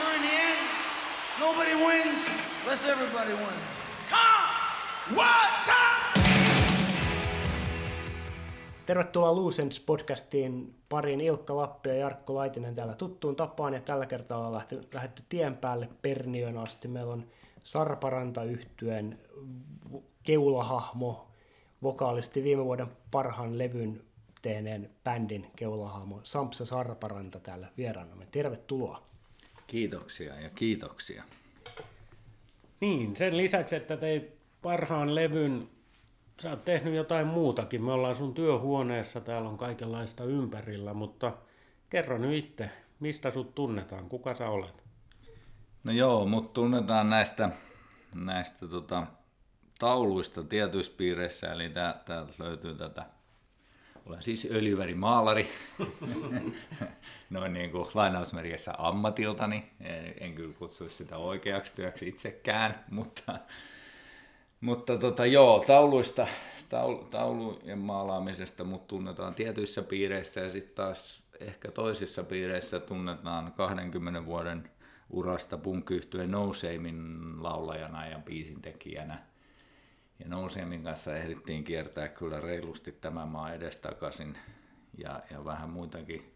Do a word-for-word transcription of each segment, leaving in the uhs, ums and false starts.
remember in the end, nobody wins unless everybody wins. Come! What time? Tervetuloa Loose Ends podcastiin pariin. Ilkka Lappi ja Jarkko Laitinen täällä tuttuun tapaan, ja tällä kertaa on lähdetty tien päälle Perniön asti. Meillä on Sarparanta-yhtyeen keulahahmo, vokaalisti viime vuoden parhaan levyn tehneen bändin keulahahmo Sampsa Sarparanta täällä vieraanamme. Tervetuloa. Kiitoksia ja kiitoksia. Niin, sen lisäksi, että teit parhaan levyn, sä oot tehnyt jotain muutakin. Me ollaan sun työhuoneessa, täällä on kaikenlaista ympärillä, mutta kerro nyt itse, mistä sut tunnetaan, kuka sä olet? No joo, mut tunnetaan näistä, näistä tota, tauluista tietyissä piireissä, eli tää, täältä löytyy tätä. Olen siis öljyvärimaalari, noin niin kuin lainausmerkissä ammatiltani, en, en kyllä kutsuisi sitä oikeaksi työksi itsekään, mutta, mutta tota, joo, tauluista, taulu, taulujen maalaamisesta mut tunnetaan tietyissä piireissä, ja sitten taas ehkä toisissa piireissä tunnetaan kahdenkymmenen vuoden urasta punkkiyhtyeen Nousemin laulajana ja biisintekijänä. Ja Nousemin kanssa ehdittiin kiertää kyllä reilusti tämän maan edestakaisin ja, ja vähän muitakin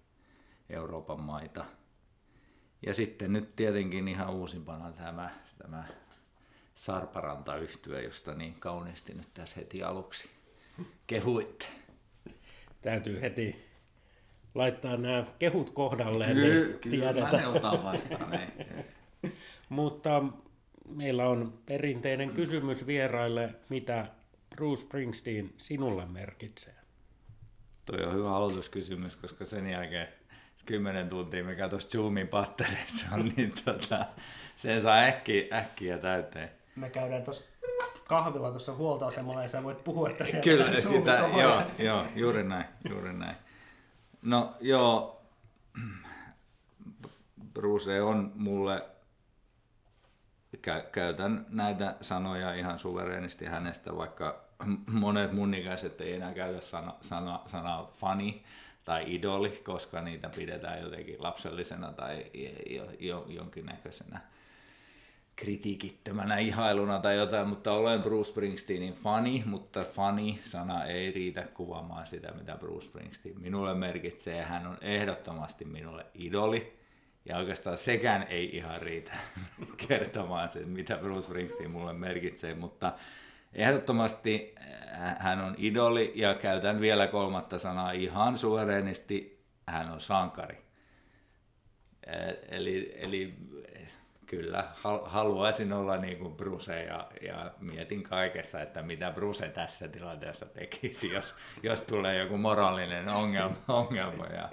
Euroopan maita. Ja sitten nyt tietenkin ihan uusimpana tämä, tämä Sarparanta-yhtye, josta niin kauniisti nyt tässä heti aluksi kehuitte. Täytyy heti laittaa nämä kehut kohdalleen. Ky- niin kyllä ne otan vastaan. Mutta meillä on perinteinen kysymys vieraille, mitä Bruce Springsteen sinulle merkitsee? Toi on hyvä aloituskysymys, koska sen jälkeen kymmenen tuntia mikä tuossa Zoomin pattereissa on, niin tota, se saa äkkiä, äkkiä täyteen. Me käydään tuossa kahvilla tuossa huoltoasemalla ja sä voit puhua tässä. Kyllä, sitä, joo, joo, juuri näin, juuri näin. No joo, Bruce on mulle... Käytän näitä sanoja ihan suvereenisti hänestä, vaikka monet mun ikäiset ei enää käytä sana, sana, sanaa fani tai idoli, koska niitä pidetään jotenkin lapsellisena tai jonkinnäköisenä kritiikittömänä ihailuna tai jotain, mutta olen Bruce Springsteenin fani, mutta fani-sana ei riitä kuvaamaan sitä, mitä Bruce Springsteen minulle merkitsee. Hän on ehdottomasti minulle idoli. Ja oikeastaan sekään ei ihan riitä kertomaan sen, mitä Bruce Springsteen mulle merkitsee, mutta ehdottomasti hän on idoli, ja käytän vielä kolmatta sanaa ihan suvereenisti, hän on sankari. Eli, eli kyllä haluaisin olla niin kuin Bruce, ja, ja mietin kaikessa, että mitä Bruce tässä tilanteessa tekisi, jos, jos tulee joku moraalinen ongelma. ongelma ja,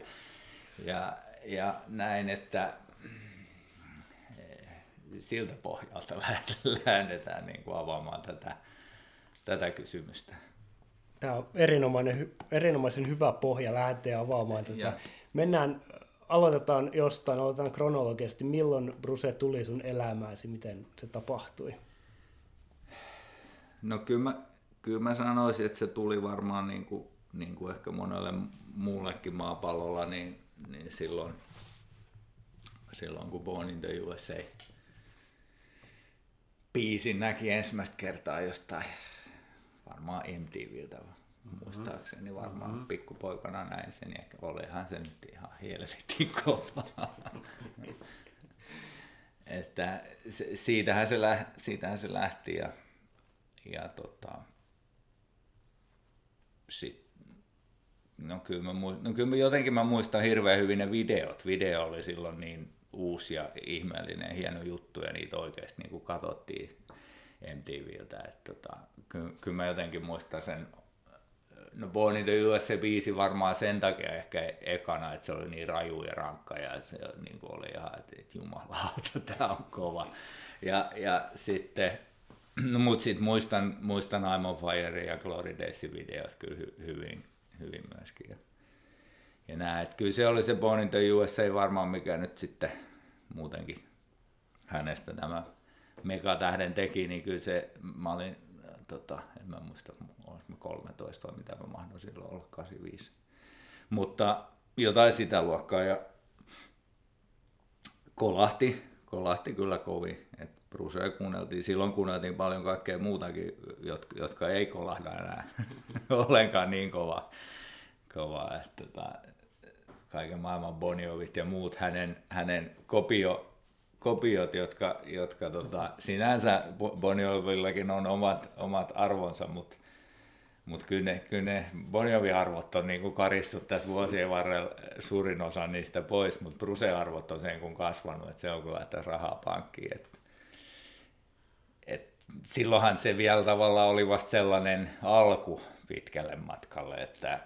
ja, Ja näin, että siltä pohjalta lähdetään niin kuin avaamaan tätä, tätä kysymystä. Tämä on erinomainen, erinomaisen hyvä pohja lähteä avaamaan tätä. Ja. Mennään, aloitetaan jostain, aloitetaan kronologisesti. Milloin Bruce tuli sun elämääsi, miten se tapahtui? No kyllä mä, kyllä mä sanoisin, että se tuli varmaan niin kuin, niin kuin ehkä monelle muullekin maapallolla, niin Niin silloin, silloin kun Born in the U S A -biisin näki ensimmäistä kertaa jostain, varmaan M T V:ltä muistaakseni, varmaan mm-hmm. pikkupoikana näin sen, ja olihan se nyt ihan helvetin kovaa. Että se, siitähän, se lä, siitähän se lähti, ja, ja tota, sitten. No kyllä, mä muist- no kyllä mä jotenkin mä muistan hirveän hyvin ne videot. Video oli silloin niin uusi ja ihmeellinen, hieno juttu, ja niitä oikeasti niin kuin katsottiin M T V:ltä. Että tota, kyllä, kyllä mä jotenkin muistan sen, no Born in the U S A-biisi varmaan sen takia ehkä ekana, että se oli niin raju ja rankka, ja se niin kuin oli ihan, että, että jumalauta, tää on kova. Ja, ja sitten... No mut sit muistan, muistan I'm on Fire ja Glory Days -videot kyllä hy- hyvin. Hyvin myöskin. Ja, ja näin, kyllä se oli se Born in the U S A varmaan, mikä nyt sitten muutenkin hänestä tämä megatähden teki, niin kyllä se, mä olin, tota, en mä muista, olis mä kolmetoista vai mitä mä mahdoin silloin olla, kahdeksankymmentäviisi. Mutta jotain sitä luokkaa, ja kolahti, kolahti kyllä kovin. Et Brucea kuunneltiin, silloin kuunneltiin paljon kaikkea muutakin, jotka, jotka ei kolahda enää ollenkaan niin kovaa. Kova, tota, kaiken maailman Boniovit ja muut hänen, hänen kopio, kopiot, jotka, jotka tota, sinänsä Boniovillakin on omat, omat arvonsa, mutta Mut kyllä ne, kyllä ne Boniovi-arvot on niin karissut tässä vuosien varrella suurin osa niistä pois, mutta Bruce-arvot on sen kun kasvanut, että se on kyllä laittanut rahaa pankkiin. Et, et silloinhan se vielä tavallaan oli vasta sellainen alku pitkälle matkalle, että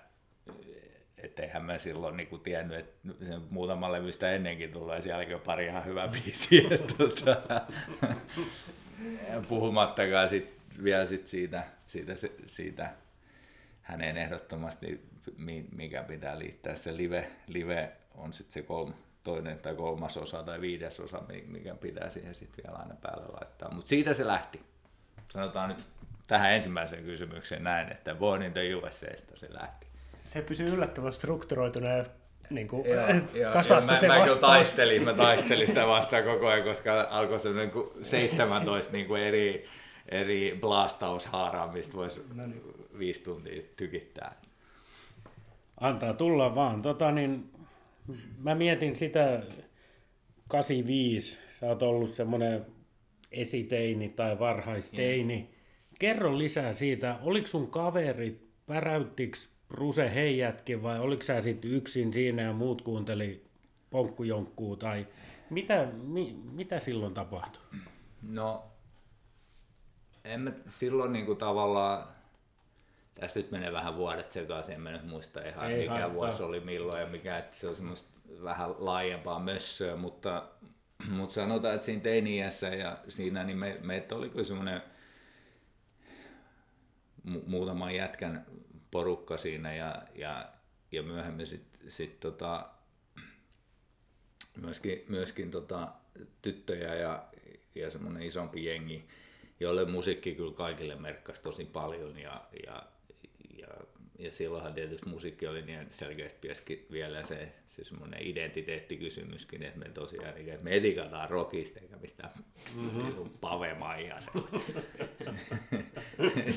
et eihän mä silloin niinku tiennyt, että muutama levy sitä ennenkin tulee jälkeen pari ihan hyvä biisi. Tota, puhumattakaan sit, vielä sit siitä, siitä, siitä, siitä hänen ehdottomasti, mikä pitää liittää. Se live, live on sitten se kolm, toinen tai kolmas osa tai viides osa, mikä pitää siihen sitten vielä aina päälle laittaa. Mutta siitä se lähti. Sanotaan nyt tähän ensimmäiseen kysymykseen näin, että Born in the U S A:sta se lähti. Se pysyy yllättävän strukturoituneen niin ja, kasassa ja mä, se mä vastaan. Taistelin, mä taistelin sitä vastaan koko ajan, koska alkoi semmoinen seitsemäntoista niin kuin eri... eri blastaushaaraa, mistä voisi no niin. viisi tuntia tykittää. Antaa tulla vaan. Tota, niin, mä mietin sitä kahdeksankymmentäviisi, sä oot ollut semmoinen esiteini tai varhaisteini. Yeah. Kerro lisää siitä, oliko sun kaverit, väräyttikö Bruce heijätkin vai oliko sä sitten yksin siinä ja muut kuunteli ponkkujonkkuu tai mitä, mi, mitä silloin tapahtui? No... En mä silloin niinku tavallaan, tässä nyt menee vähän vuodet sekaisin, en mä nyt muista ihan ei mikä haittaa. Vuosi oli milloin ja mikä, että se on semmoista vähän laajempaa mössöä, mutta, mutta sanotaan, että siinä teini-iässä ja siinä, niin me, meitä oli kyllä semmoinen mu- muutaman jätkän porukka siinä ja, ja, ja myöhemmin sitten sit tota, myöskin, myöskin tota, tyttöjä ja, ja semmoinen isompi jengi, jolle musiikki kyllä kaikille merkkasi tosi paljon ja, ja, ja, ja silloinhan tietysti musiikki oli niin selkeästi vielä se, se semmoinen identiteettikysymyskin, että me tosiaan että me etikataan rockista eikä mistään mm-hmm. Pavemaiasesta.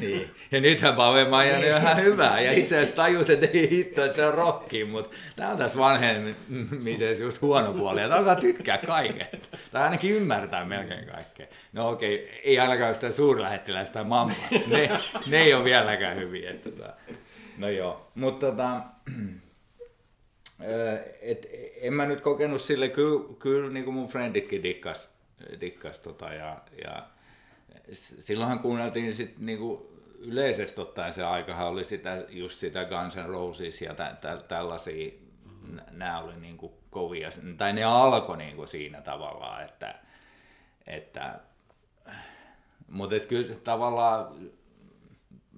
Niin. Ja nythän Pavemaijan on ihan hyvä ja itse asiassa tajus, että ei hitto, että se on rocki, mutta tämä on tässä vanhemmisessa just huono puoli, että alkaa tykkää kaikesta. Tai ainakin ymmärtää melkein kaikkea. No okei, ei ainakaan sitä suurlähettiläistä tai mammasta, ne, ne ei ole vieläkään hyviä. Että tota. No joo, mutta tota, et, en mä nyt kokenut sille, kyllä, kyllä niin kuin mun frienditkin dikkas, dikkas tota ja, ja silloinhan kuunneltiin sit niinku yleisesti ottaen se aikahan oli sitä, just sitä Guns N' Roses ja tä, tä, tällaisia, mm-hmm. nämä oli niinku kovia, tai ne alkoi niinku siinä tavallaan, että, että mutta et kyllä tavallaan,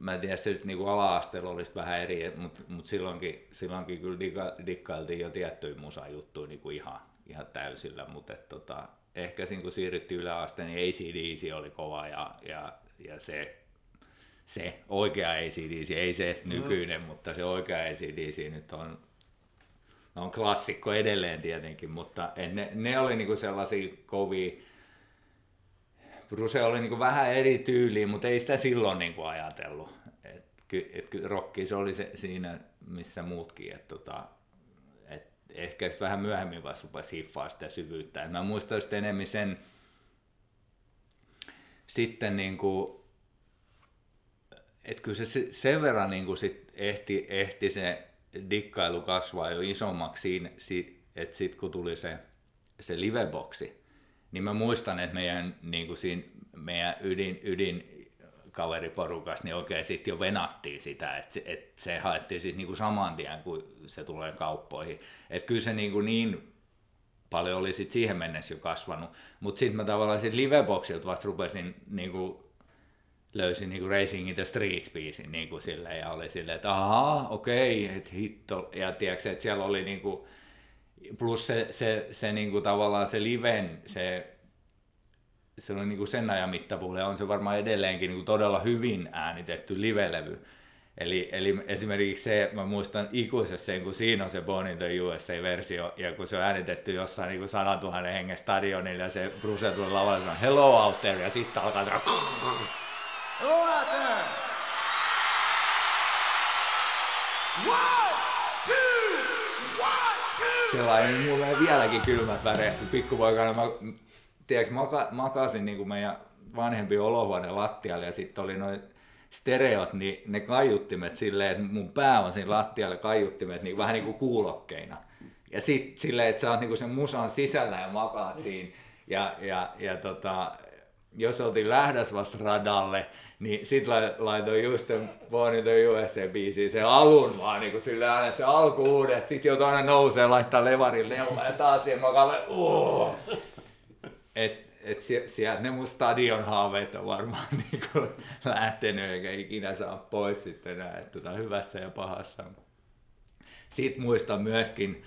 mä en tiedä se nyt niinku ala-asteella olisi vähän eri, mutta mut silloinkin, silloinkin kyllä dikka, dikkailtiin jo tiettyjä musajuttuja niinku ihan, ihan täysillä, mutta et tota, ehkä siinä kun siirryttiin yläasteen, niin A C D C oli kova ja, ja, ja se, se oikea A C D C, ei se nykyinen, mm. mutta se oikea A C D C nyt on, on klassikko edelleen tietenkin, mutta en, ne, ne oli niinku sellaisia kovia, Bruce oli niinku vähän eri tyyliä, mutta ei sitä silloin niinku ajatellut, että et, rocki se oli se, siinä missä muutkin, että tota, ehkä sitten vähän myöhemmin vasta rupesi hiffaa sitä syvyyttä. Et mä muistan sitten enemmän sen sitten niinku, että kyllä se sen verran niinku sit ehti, ehti se dikkailu kasvaa jo isommaksi, että sitten kun tuli se, se liveboksi, niin mä muistan, että meidän, niinku siinä, meidän ydin, ydin kaveriporukas, niin oikein sitten jo venattiin sitä, että se, et se haettiin sitten niinku saman tien, kun se tulee kauppoihin. Että kyllä se niinku niin paljon oli sitten siihen mennessä jo kasvanut, mutta sitten mä tavallaan sit liveboxilta vasta rupesin, niinku, löysin niinku Racing in the Streets-biisin niinku silleen, ja oli silleen, että ahaa, okei, okay, että hitto, ja tiedätkö, että siellä oli niinku, plus se, se, se niinku tavallaan se liven, se se on niinku sen ajan mittapuolella, on se varmaan edelleenkin niinku todella hyvin äänitetty livelevy, Eli, eli esimerkiksi se, mä muistan ikuisesti sen, kun siinä on se Born in the U S A-versio, ja kun se on äänitetty jossain niin kuin sadantuhannen hengen stadionilla, ja se Bruce tulee lavalle ja sanoo, hello out there, ja sitten alkaa sanoa, hello out there! One, two, one, two! Sellainen, niin mulla ei vieläkin kylmät väreet, kun pikkupoikana mä, tiedätkö, maka, makasin niin kuin meidän vanhempi olohuoneen lattialle, ja sitten oli noin stereot, niin ne kaiuttimet silleen, että mun pää on siinä lattialla kaiuttimet niin vähän niin kuin kuulokkeina. Ja sit silleen, että sä oot niin sen musan sisällä ja makaat siinä. Ja, ja, ja tota, jos oltiin lähdössä vasta radalle, niin sit laitoin just sen Born in the U S A-biisiin sen alun vaan niin kuin silleen, että se alku uudesta, sit joutuu aina nousee, laittaa levarin leukaan ja taas siihen makaan. Oh! Et, et sieltä ne mun stadion haaveet on varmaan niinku lähtenyt eikä ikinä saa pois sitten nää, tota, hyvässä ja pahassa. Sitten muistan myöskin,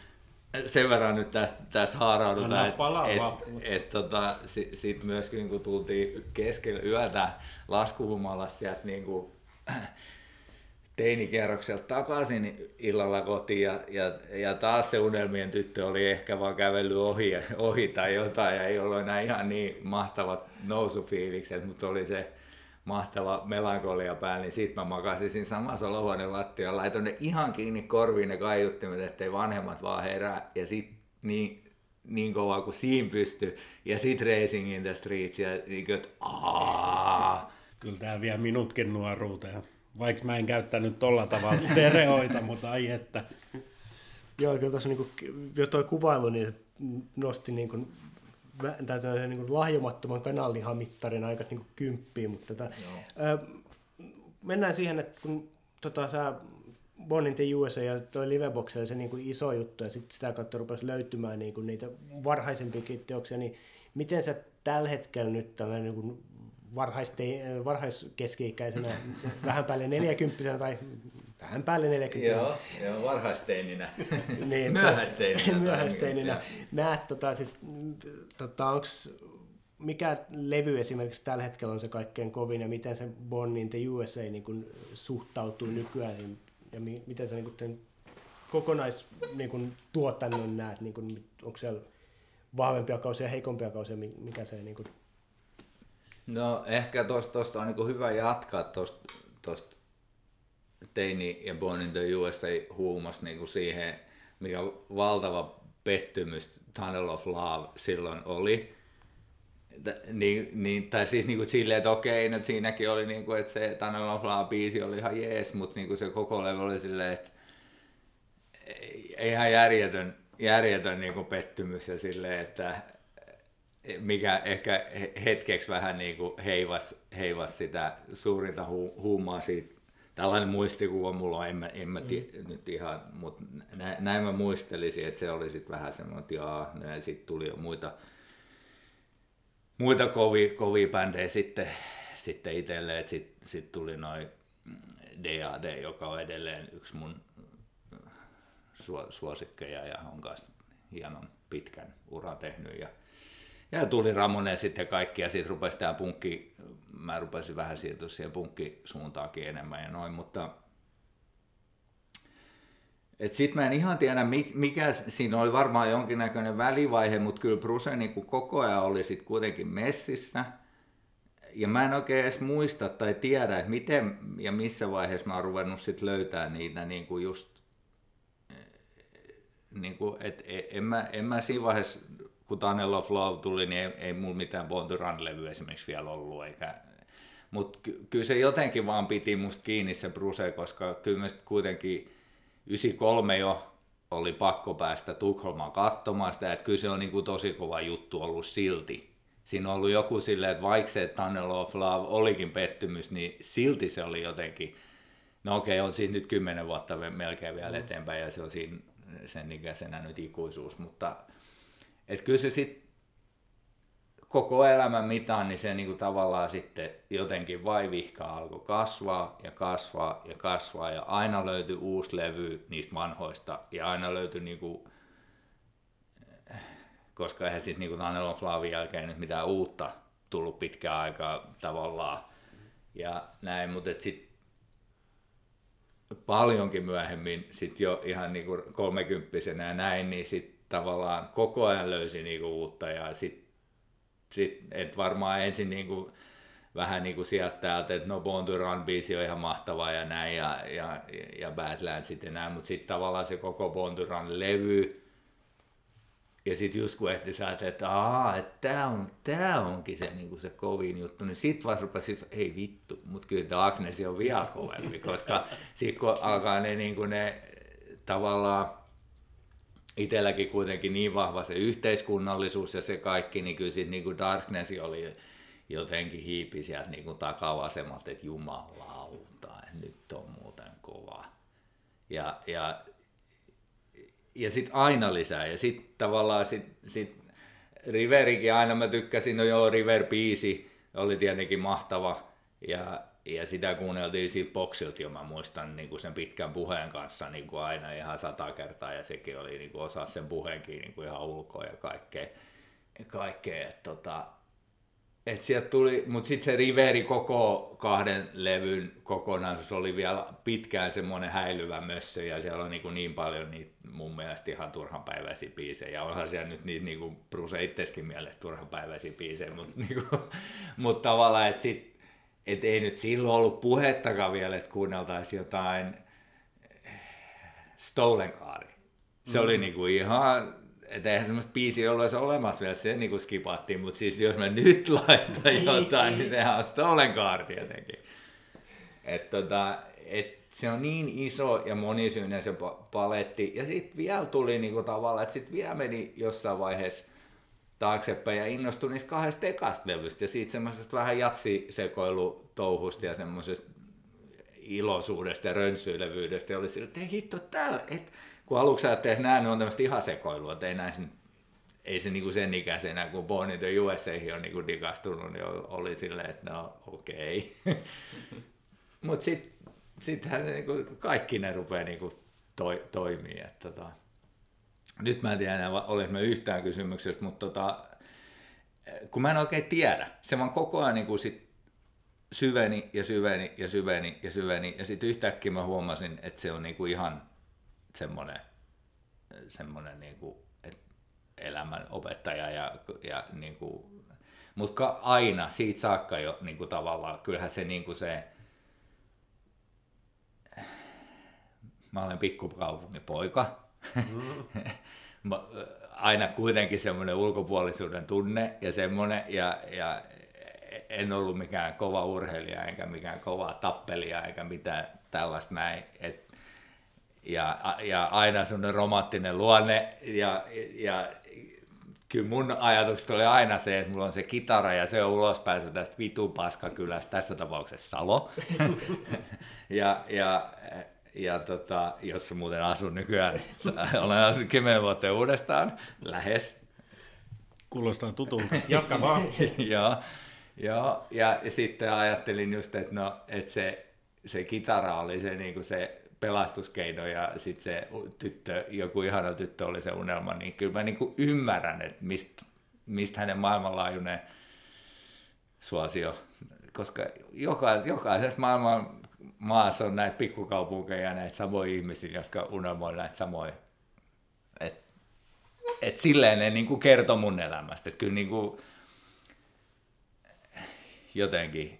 sen verran nyt tässä täs haaraudutaan, että et, et, tota, sitten sit myöskin kun tultiin keskellä yötä laskuhumalassa sieltä niinku, teinikierrokselta takaisin illalla kotiin ja, ja, ja taas se unelmien tyttö oli ehkä vaan kävellyt ohi, ohi tai jotain ja ei ollut enää ihan niin mahtavat nousufiilikset, mutta oli se mahtava melankolia päällä, niin sit mä makasin siinä samassa olohuoneen lattialla, laitoin ne ihan kiinni korviin ne kaiuttimet, ettei vanhemmat vaan herää ja sit niin, niin kovaa kuin siinä pystyi ja sit Racing in the Streets ja niin kuin, että aah. Kyllä tää vie minutkin nuoruuteen. Vaikka mä en käyttänyt tolla tavalla stereoita, mutta ai että. Joo, kyllä tuossa niinku, jo tuo kuvailu niin nosti niinku, niinku lahjomattoman kananlihamittarin aika niinku kymppiin. Mutta tätä, ö, mennään siihen, että kun tota, sä Born in the U S A ja toi Livebox oli se niinku iso juttu ja sit sitä kautta rupesi löytymään niinku niitä varhaisempiakin teoksia, niin miten sä tällä hetkellä nyt tällainen niinku, Varhaiste- varhaiskeski-ikäisenä, vähän päälle neljäkymppisenä tai vähän päälle neljäkymppisenä. Joo, joo, varhaisteininä, niin, myöhäisteininä. Myöhäisteininä. Näet, tota, siis, tota, onks, mikä levy esimerkiksi tällä hetkellä on se kaikkein kovin ja miten se Born in the U S A niin kun suhtautuu nykyään ja mi- miten sä niin kun kokonaistuotannon niin näet, niin kun, onko siellä vahvempia kausia, heikompia kausia, mikä se niin kun, no ehkä tuosta on niin hyvä jatkaa tuosta teini- ja Born in the U S A-huumasta niin siihen, mikä valtava pettymys Tunnel of Love silloin oli. T- niin, niin, tai siis niin silleen, että okei, no siinäkin oli, niin kuin, että se Tunnel of Love-biisi oli ihan jees, mutta niin se koko levy oli silleen, että ihan järjetön, järjetön niin pettymys ja silleen, että mikä ehkä hetkeksi vähän niin kuin heivas, heivas sitä suurinta hu- huumaa siitä. Tällainen muistikuva mulla on, en mä, en mä tii, mm. nyt ihan, mutta nä- näin mä muistelisin, että se oli sitten vähän semmoinen, että jaa, ja sitten tuli jo muita, muita kovia, kovia bändejä sitten, sitten itselleen, että sitten sit tuli noin D A D, joka on edelleen yksi mun su- suosikkeja ja on kanssa hienon pitkän uran tehnyt. Ja Ja tuli Ramoneen sitten kaikki ja siitä rupesi tämä punkki, mä rupesin vähän siirtyä siihen punkkisuuntaankin enemmän ja noin, mutta et sit mä en ihan tiedä mikä, siinä oli varmaan jonkinnäköinen välivaihe, mutta kyllä Bruce niin koko ajan oli sit kuitenkin messissä ja mä en oikein edes muista tai tiedä, että miten ja missä vaiheessa mä oon ruvennut sit löytää niitä niin kuin just, niin kuin, et en mä, en mä siinä vaiheessa kun Tunnel of Love tuli, niin ei, ei mulla mitään Born to Run-levyä esimerkiksi vielä ollut. Eikä... Mutta ky- kyllä se jotenkin vaan piti musta kiinni se Bruce, koska kyllä mä kuitenkin yhdeksänkymmentäkolme jo oli pakko päästä Tukholmaan katsomaan sitä, että kyllä se on niinku tosi kova juttu ollut silti. Siinä on ollut joku silleen, että vaikka se Tunnel of Love olikin pettymys, niin silti se oli jotenkin, no okei, on siinä nyt kymmenen vuotta melkein vielä eteenpäin ja se on siinä sen ikäisenä nyt ikuisuus, mutta et kyllä se sitten koko elämän mitaan, niin se niinku tavallaan sitten jotenkin vaivihka alkoi kasvaa ja kasvaa ja kasvaa ja aina löytyi uusi levy niistä vanhoista ja aina löytyi, niinku, koska eihän sitten niinku Tunnel of Loven jälkeen nyt mitään uutta tullut pitkään aikaa tavallaan ja näin, mutta sitten paljonkin myöhemmin, sit jo ihan niinku kolmekymppisenä ja näin, niin sit tavallaan koko ajan löysi niinku uutta ja sit, sit et varmaan ensin niinku vähän niinku sieltä täältä, että no Born to Run -biisi on ihan mahtavaa ja näin ja, ja, ja Badlands sitten näin, mutta sitten tavallaan se koko Born to Run-levy ja sitten just kun ehti saa, että aah, että tää, on, tää onkin se, niinku se kovin juttu, niin sitten vaan rupesin, ei vittu, mutta kyllä Darkness on vielä kovempi, koska sitten kun alkaa ne, niinku ne tavallaan itselläkin kuitenkin niin vahva se yhteiskunnallisuus ja se kaikki, niin kyllä sitten niinku Darkness oli jotenkin hiipi sieltä niin kuin takavasemmalta, että jumalauta, nyt on muuten kova. Ja, ja, ja sitten aina lisää. Ja sitten tavallaan sit, sit Riverikin aina mä tykkäsin, no joo, River-biisi oli tietenkin mahtava. Ja, ja sitä kuunneltiin siitä Boxilta jo, mä muistan niin kuin sen pitkän puheen kanssa niin kuin aina ihan sata kertaa. Ja sekin oli niin kuin osa sen puheenkin niin kuin ihan ulkoa ja kaikkea. kaikkea että tota, Et sieltä tuli, mut sit se Riveri koko kahden levyn kokonaisuus oli vielä pitkään semmoinen häilyvä mössö ja siellä on niin, niin paljon niitä mun mielestä ihan turhanpäiväisiä biisejä ja onhan siellä nyt niitä niin kuin Bruce itseskin mielestä turhanpäiväisiä biisejä, mut, niin kuin, mut tavallaan et sit, et ei nyt silloin ollut puhettakaan vielä, että kuunneltaisiin jotain Stolen Kaari. Se oli mm-hmm. niin kuin ihan... Että eihän semmoista biisiä ollut edes olemassa vielä, että se niin kuin skipattiin, mutta siis jos mä nyt laitan jotain, niin sehän on Stolen Kaari tietenkin. Että tota, et se on niin iso ja monisyinen se paletti. Ja sitten vielä tuli niinku tavallaan, että sitten vielä meni jossain vaiheessa taaksepäin ja innostui niistä kahdesta ekasta levystä. Ja siitä semmoisesta vähän jatsisekoilutouhusta ja semmoisesta iloisuudesta ja rönsyilevyydestä. Ja oli sillä, että hitto täällä, että... Kun aluksi ajattelin, että nämä on tämmöistä ihasekoilua, että ei, näin, ei se niinku sen ikäisenä, kun Born in the U S A:hin on niinku dikastunut, niin oli silleen, että no okei. Okay. Mutta sit, sittenhän niinku kaikki ne rupeaa niinku toi, toimimaan. Tota. Nyt mä en tiedä enää, olis mä yhtään kysymyksessä, mutta tota, kun mä en oikein tiedä, se vaan koko ajan niinku sit syveni ja syveni ja syveni ja syveni, ja sitten yhtäkkiä mä huomasin, että se on niinku ihan... semmoinen, semmoinen niinku, elämän opettaja ja, ja niinku, mutta aina siitä saakka jo niinku tavallaan, kyllähän se niinku se, mä olen pikkukaupungin poika, mm. aina kuitenkin semmoinen ulkopuolisuuden tunne ja semmoinen, ja, ja en ollut mikään kova urheilija, enkä mikään kova tappelija, eikä mitään tällaista näin, et, Ja, ja aina semmoinen romanttinen luonne, ja, ja kyllä mun ajatukset oli aina se, että mulla on se kitara ja se on ulospääsy tästä vitun paskakylästä, tässä tapauksessa Salo, ja, ja, ja tota, jos muuten asun nykyään, niin olen asunut kymmenen vuotta uudestaan, lähes. Kuulostaa tutulta. Jatka vaan. Joo, ja, ja, ja sitten ajattelin just, että no, et se, se kitara oli se, niin kuin se pelastuskeino ja sitten se tyttö, joku ihana tyttö oli se unelma, niin kyllä mä niinku ymmärrän, että mistä mist hänen maailmanlaajuinen suosio, koska joka, jokaisessa maailman maassa on näitä pikkukaupunkeja ja näitä samoja ihmisiä, jotka unelmoi näitä samoja. Että et silleen ne niinku kertoi mun elämästä, että kyllä niinku jotenkin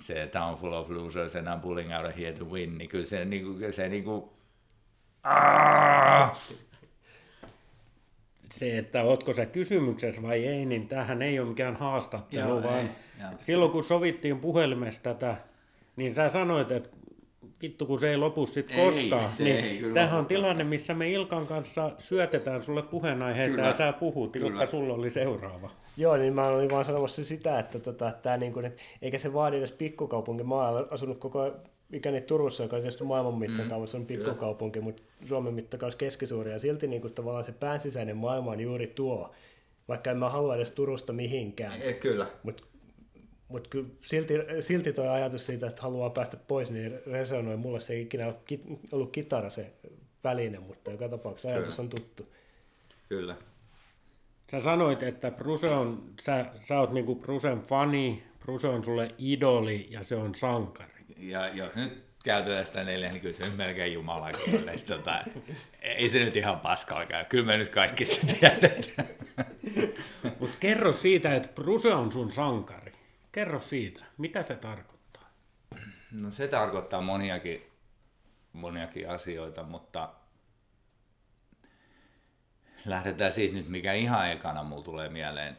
se Town Full of Losers and I'm Pulling Out of Here to Win, niin kyllä se niinku, se niinku... Se, että ootko sä kysymyksessä vai ei, niin tämähän ei ole mikään haastattelu, joo, vaan ei, silloin kun sovittiin puhelimessa tätä, niin sä sanoit, että vittu kun se ei lopu sit ei, koskaan, niin tämähän on tilanne, missä me Ilkan kanssa syötetään sulle puheenaiheita ja sä puhut, jotta sulla oli seuraava. Joo, niin mä olin vaan sanomassa sitä, että, tota, että, niin kuin, että eikä se vaadi edes pikkukaupunki. Mä olen asunut koko ikäni Turussa, joka on tietysti maailman mittakaavassa on pikkukaupunki, mutta Suomen mittakaavassa keskisuuri, ja silti niin kuin, tavallaan se päänsisäinen maailma on juuri tuo, vaikka en mä halua edes Turusta mihinkään. Ei, kyllä. Mut, Mutta kyllä silti, silti tuo ajatus siitä, että haluaa päästä pois, niin resonoi. Mulla se ei ikinä ollut kitara se väline, mutta joka tapauksessa kyllä. Ajatus on tuttu. Kyllä. Sä sanoit, että Bruce on, sä, sä oot niinku Brucen fani, Bruce on sulle idoli ja se on sankari. Ja jos nyt käytetään sitä neljä, niin kyllä se on melkein jumalakielellä. Tota, ei se nyt ihan paskaa käy. Kyllä me nyt kaikki sitä tiedetään. Mutta kerro siitä, että Bruse on sun sankari. Kerro siitä. Mitä se tarkoittaa? No se tarkoittaa moniakin, moniakin asioita, mutta lähdetään siitä nyt, mikä ihan ekana mulla tulee mieleen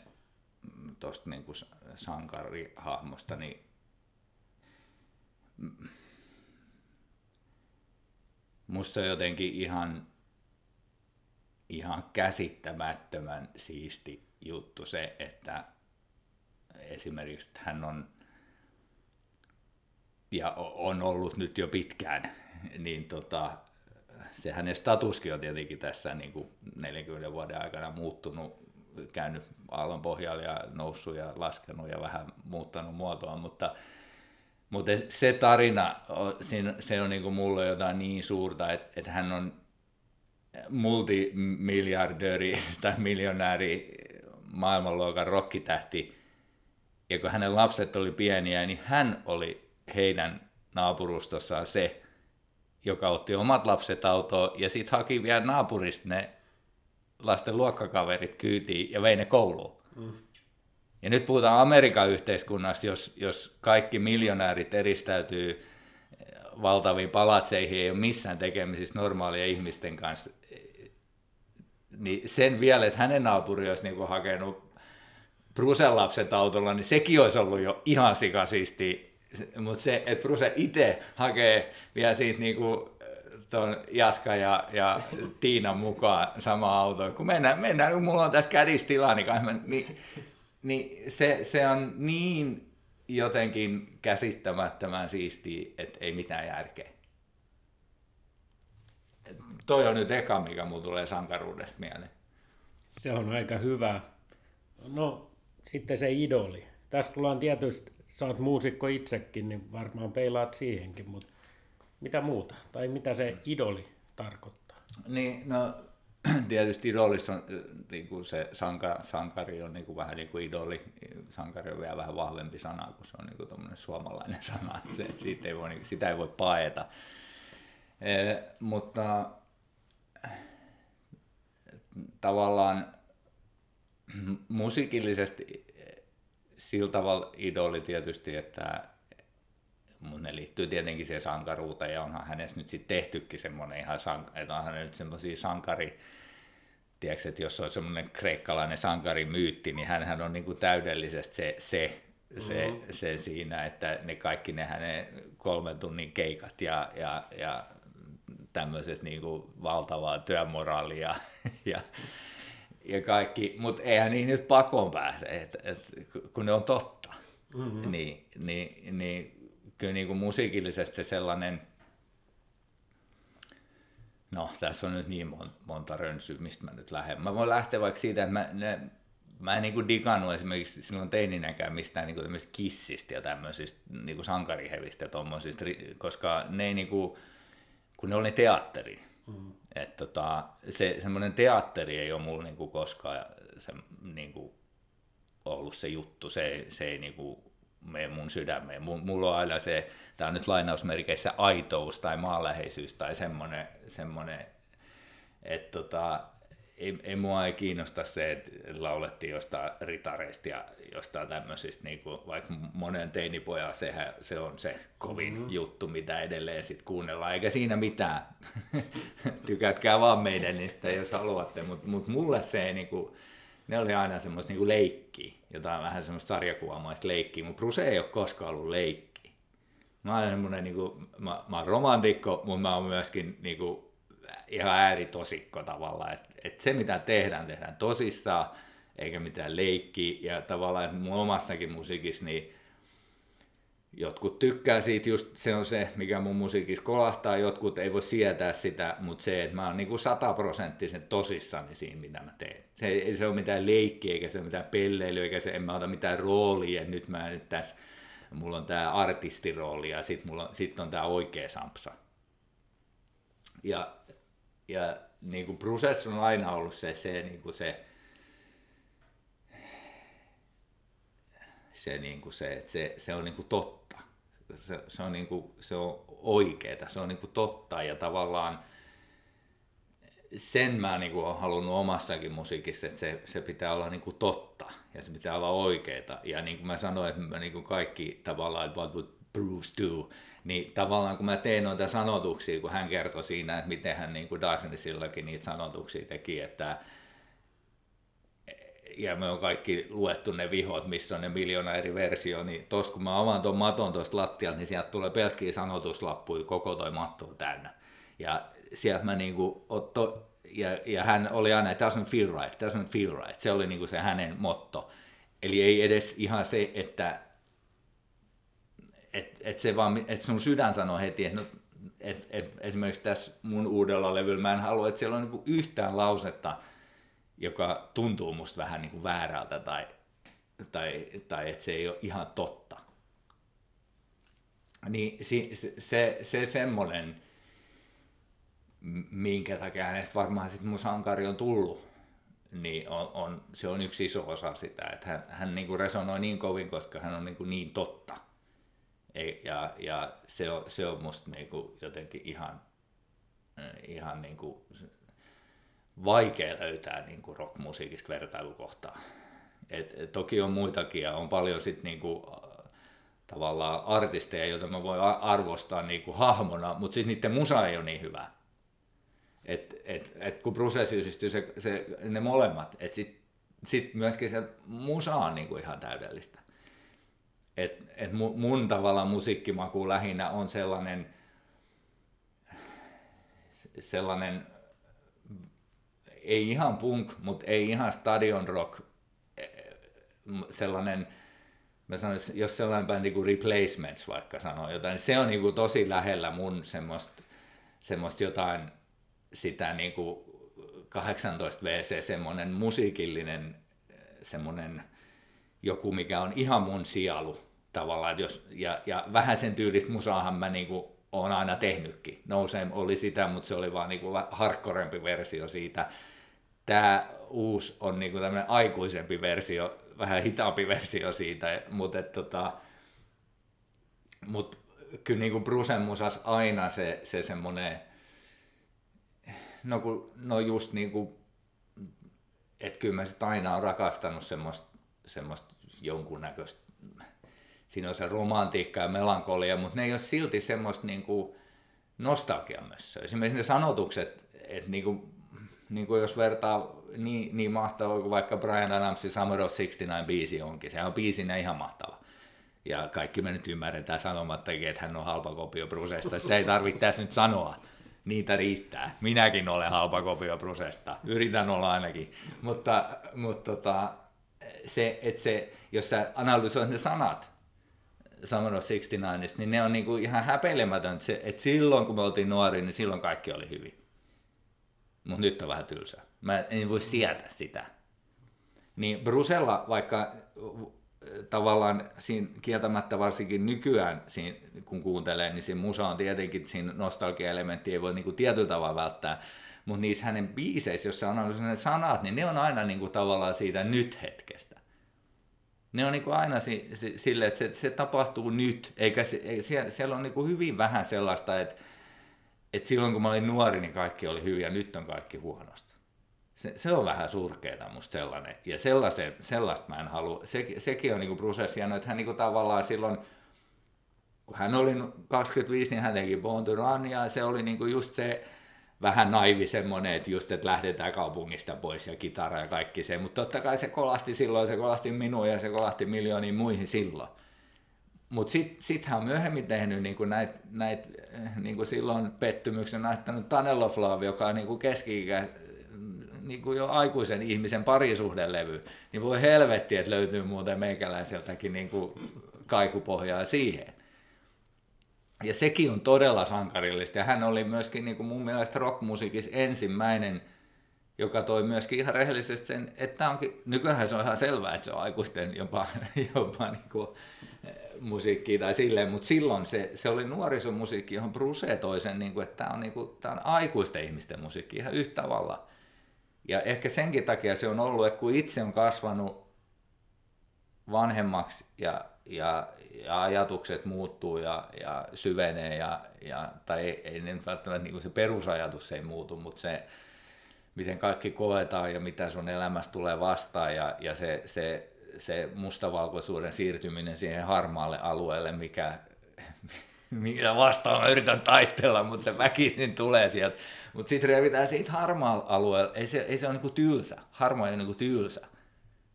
tuosta niin kuin sankarihahmosta, niin musta on jotenkin ihan, ihan käsittämättömän siisti juttu se, että esimerkiksi hän on, ja on ollut nyt jo pitkään, niin tota, se hänen statuskin on tietenkin tässä niin kuin neljänkymmenen vuoden aikana muuttunut, käynyt aallon pohjalle ja noussut ja laskenut ja vähän muuttanut muotoa, mutta Mutta se tarina, se on niinku mulle jotain niin suurta, että et hän on multimiljardööri tai miljonääri, maailmanluokan rokkitähti. Ja kun hänen lapset oli pieniä, niin hän oli heidän naapurustossaan se, joka otti omat lapset autoon ja sitten haki vielä naapurista ne lasten luokkakaverit kyytiin ja vei ne kouluun. Mm. Ja nyt puhutaan Amerikan yhteiskunnasta, jos, jos kaikki miljonäärit eristäytyy valtaviin palatseihin, ei ole missään tekemisissä normaalien ihmisten kanssa, niin sen vielä, että hänen naapuri olisi niin kuin hakenut Brusen lapset autolla, niin sekin olisi ollut jo ihan sikasistiä. Mutta se, että Bruse itse hakee vielä siitä niin kuin tuon Jaska ja, ja Tiinan mukaan samaan autoon, kun mennään, mennään kun mulla on tässä kädistila, niin, niin Niin se, se on niin jotenkin käsittämättömän siistiä, että ei mitään järkeä. Toi on nyt eka, mikä mulle tulee sankaruudesta mieleen. Se on aika hyvä. No sitten se idoli. Tässä tullaan tietysti, sä oot muusikko itsekin, niin varmaan peilaat siihenkin, mutta mitä muuta? Tai mitä se idoli tarkoittaa? Niin, no... Tietysti idolissa on, niin kuin se sanka, sankari on niin kuin vähän niin kuin idoli, sankari on vielä vähän vahvempi sana, kun se on niin kuin tommoinen suomalainen sana, että siitä ei voi, sitä ei voi paeta. Eh, mutta tavallaan musiikillisesti sillä tavalla idoli tietysti, että mun ne liittyy tietenkin siihen sankaruuteen, ja onhan hänessä nyt sitten tehtykin semmoinen ihan sankari, että onhan nyt semmoisia sankari, tiedätkö, että jos on semmoinen kreikkalainen sankarimyytti, niin hänhän on niinku täydellisesti se, se, se, mm-hmm. se siinä, että ne kaikki ne hänen kolmen tunnin keikat ja, ja, ja tämmöiset niinku valtavaa työmoraalia ja, ja kaikki, mutta eihän niihin nyt pakoon pääse, et, et, kun ne on totta, mm-hmm. niin, niin, niin kyllä niin kuin musiikillisesti se sellainen, no tässä on nyt niin monta rönsyä, mistä mä nyt lähden. Mä voin lähteä vaikka siitä, että mä, ne, mä en niin kuin digannut esimerkiksi silloin teininäkään mistään niin kuin tämmöisistä kissistä ja tämmöisistä niin kuin sankarihevistä ja tommosista, koska ne ei niin kuin, kun ne oli teatteri. Mm. Et tota, se semmoinen teatteri ei ole mulla niin kuin koskaan se, niin kuin ollut se juttu, se, se ei niin kuin mene mun sydämeen. Mulla on aina se, tää on nyt lainausmerkeissä aitous tai maanläheisyys tai semmonen, semmonen että tota, ei, ei mua ei kiinnosta se, että laulettiin jostain ritareista ja jostain tämmöisistä, niin kuin, vaikka monen teinipojan sehän, se on se kovin mm-hmm. juttu, mitä edelleen sit kuunnellaan, eikä siinä mitään. Tykätkää vaan meidän niistä, jos haluatte, mutta mut mulle se ei niinku... Ne oli aina semmoista niinku leikkiä, jotain vähän semmoista sarjakuvaamaista leikkiä, mutta Bruse ei ole koskaan ollut leikkiä. Mä oon semmoinen, niinku, mä, mä oon romantikko, mutta mä oon myöskin niinku, ihan ääritosikko tavallaan, että et se mitä tehdään, tehdään tosissaan, eikä mitään leikkiä. Ja tavallaan mun omassakin musiikissa, niin jotkut tykkää siitä, just se on se, mikä mun musiikissa kolahtaa, jotkut ei voi sietää sitä, mutta se, että mä oon niinku sataprosenttisen tosissani siinä, mitä mä teen. Se ei se ole mitään leikkiä, eikä se ole mitään pelleilyä, eikä se, en mä ota mitään roolia, että nyt mä nyt tässä, mulla on tää artistirooli ja sit, mulla, sit on tää oikea sampsa. Ja, ja niinku Brusessa on aina ollut se, se niinku se, se, niinku se, että se, se on niinku totta. se, se on niinku, se on oikeeta, se on niinku totta, ja tavallaan sen mä niinku olen halunnut omassakin musiikissa, että se, se pitää olla niinku totta ja se pitää olla oikeeta. Ja niin kuin mä sanoin, että mä niinku kaikki tavallaan, what would Bruce do, niin tavallaan kun mä tein noita sanotuksia, kun hän kertoi siinä, että miten hän niinku Darknessillakin niitä sanotuksia teki, että ja me on kaikki luettu ne vihot, missä on ne miljoona eri versio, niin tosta kun mä avaan ton maton tosta lattialta, niin sieltä tulee pelkkiä sanotuslappuja, koko toi matto on täynnä. Ja sieltä mä niinku otto, ja, ja hän oli aina, it doesn't feel right, doesn't feel right, se oli niinku se hänen motto. Eli ei edes ihan se, että et, et se vaan, et sun sydän sanoo heti, että no, et, et, esimerkiksi tässä mun uudella levyllä mä en halua, että siellä on niinku yhtään lausetta, joka tuntuu musta vähän niin kuin väärältä tai, tai, tai että se ei ole ihan totta. Niin se, se, se semmoinen, minkä takia hänestä varmaan sitten mun sankari on tullut, niin on, on, se on yksi iso osa sitä, että hän, hän niin kuin resonoi niin kovin, koska hän on niin, kuin niin totta. Ja, ja se, on, se on musta niin kuin jotenkin ihan, ihan niin kuin vaikea löytää niinku rockmusiikista vertailukohtaa. Et, toki on muitakin ja on paljon sit niinku tavallaan artisteja, joita mä voin arvostaa niinku hahmona, mutta sit niiden musa ei ole niin hyvä. Et, et, et kun Bruce syystyi se, se, ne molemmat, et sit, sit myöskin se musa on niinku ihan täydellistä. Et, et mun, mun tavallaan musiikkimaku lähinnä on sellainen sellainen ei ihan punk, mutta ei ihan stadion rock, sellainen, mä sanoisin, jos sellainen bändi kuin Replacements vaikka sanoo jotain, niin se on niinku tosi lähellä mun semmoista semmoist jotain sitä niinku kahdeksantoista vuotiaan semmoinen musiikillinen semmoinen joku, mikä on ihan mun sielu tavallaan, että jos, ja, ja vähän sen tyylistä musaahan mä niinku on aina tehnytkin. No Same oli sitä, mutta se oli vaan niinku hardcorempi versio siitä. Tää uusi on niinku tämmönen aikuisempi versio, vähän hitaampi versio siitä, mutta tota, mut kyllä niinku Brucen musas aina se, se semmonen, no, kun, no just niinku, että kyllä mä sit aina on rakastanut semmoista semmoista jonkunnäköistä. Siinä on se romantiikka ja melankolia, mutta ne ei ole silti semmoista niinku nostalgiamössöä. Esimerkiksi ne sanotukset, että niinku, niinku jos vertaa niin, niin mahtavaa kuin vaikka Bryan Adamsin Summer of sixty-nine-biisi onkin, se on biisinä ihan mahtava. Ja kaikki me nyt ymmärretään sanomattakin, että hän on halpa kopio Brucesta, sitä ei tarvitse tässä nyt sanoa. Niitä riittää. Minäkin olen halpa kopio Brucesta, yritän olla ainakin, mutta, mutta tota, se, että se, jos sä analysoit ne sanat, Summer of sixty-nine, niin ne on niinku ihan häpeilemätön, että silloin kun me oltiin nuoria, niin silloin kaikki oli hyvin. Mutta nyt on vähän tylsää. Mä en voi sietää sitä. Niin Brucella, vaikka tavallaan siinä kieltämättä varsinkin nykyään, siinä, kun kuuntelee, niin siinä musa on tietenkin, siinä nostalgia-elementti ei voi niinku tietyllä tavalla välttää, mutta niissä hänen biiseissä, jossa on ollut ne sanat, niin ne on aina niinku tavallaan siitä nyt-hetkestä. Ne on niinku aina si, si, sille, että se, se tapahtuu nyt, eikä se, ei, siellä, siellä on niinku hyvin vähän sellaista, että et silloin kun mä olin nuori, niin kaikki oli hyvin ja nyt on kaikki huonosta. Se, se on vähän surkeeta musta sellainen, ja sellaista mä en halua. Se, sekin on niinku Bruce hieno, että hän niinku tavallaan silloin, kun hän oli kaksikymmentäviisi, niin hän teki Born to Run, ja se oli niinku just se vähän naivi semmoinen, että just, että lähdetään kaupungista pois ja kitara ja kaikki se, mutta totta kai se kolahti silloin, se kolahti minuun ja se kolahti miljooniin muihin silloin. Mutta sitten sit hän on myöhemmin tehnyt niinku näitä näit, niinku silloin pettymyksen näyttänyt Tanel of Love, joka on niinku keski-ikä, niinku jo aikuisen ihmisen parisuhdelevy, niin voi helvetti, että löytyy muuten meikäläiseltäkin niinku kaikupohjaa siihen. Ja sekin on todella sankarillista, ja hän oli myöskin niin kuin mun mielestä rockmusiikissa ensimmäinen, joka toi myöskin ihan rehellisesti sen, että onkin, nykyään se on ihan selvää, että se on aikuisten jopa, jopa niin kuin musiikkia tai silleen, mutta silloin se, se oli nuorisomusiikki, johon Bruce toi sen, niin kuin, että tämä on, niin kuin, tämä on aikuisten ihmisten musiikki ihan yhtä tavalla. Ja ehkä senkin takia se on ollut, että kun itse on kasvanut vanhemmaksi ja ja, ja ajatukset muuttuu ja, ja syvenee, ja, ja, tai ei, ei ne nyt välttämättä niin kuin se perusajatus ei muutu, mutta se, miten kaikki koetaan ja mitä sun elämässä tulee vastaan, ja, ja se, se, se mustavalkoisuuden siirtyminen siihen harmaalle alueelle, mikä, mitä vastaan mä yritän taistella, mutta se väkisin tulee sieltä. Mutta sitten revitään siitä harmaalla alueella, ei se, ei se ole niinku tylsä, harmaa ei ole niinku tylsä.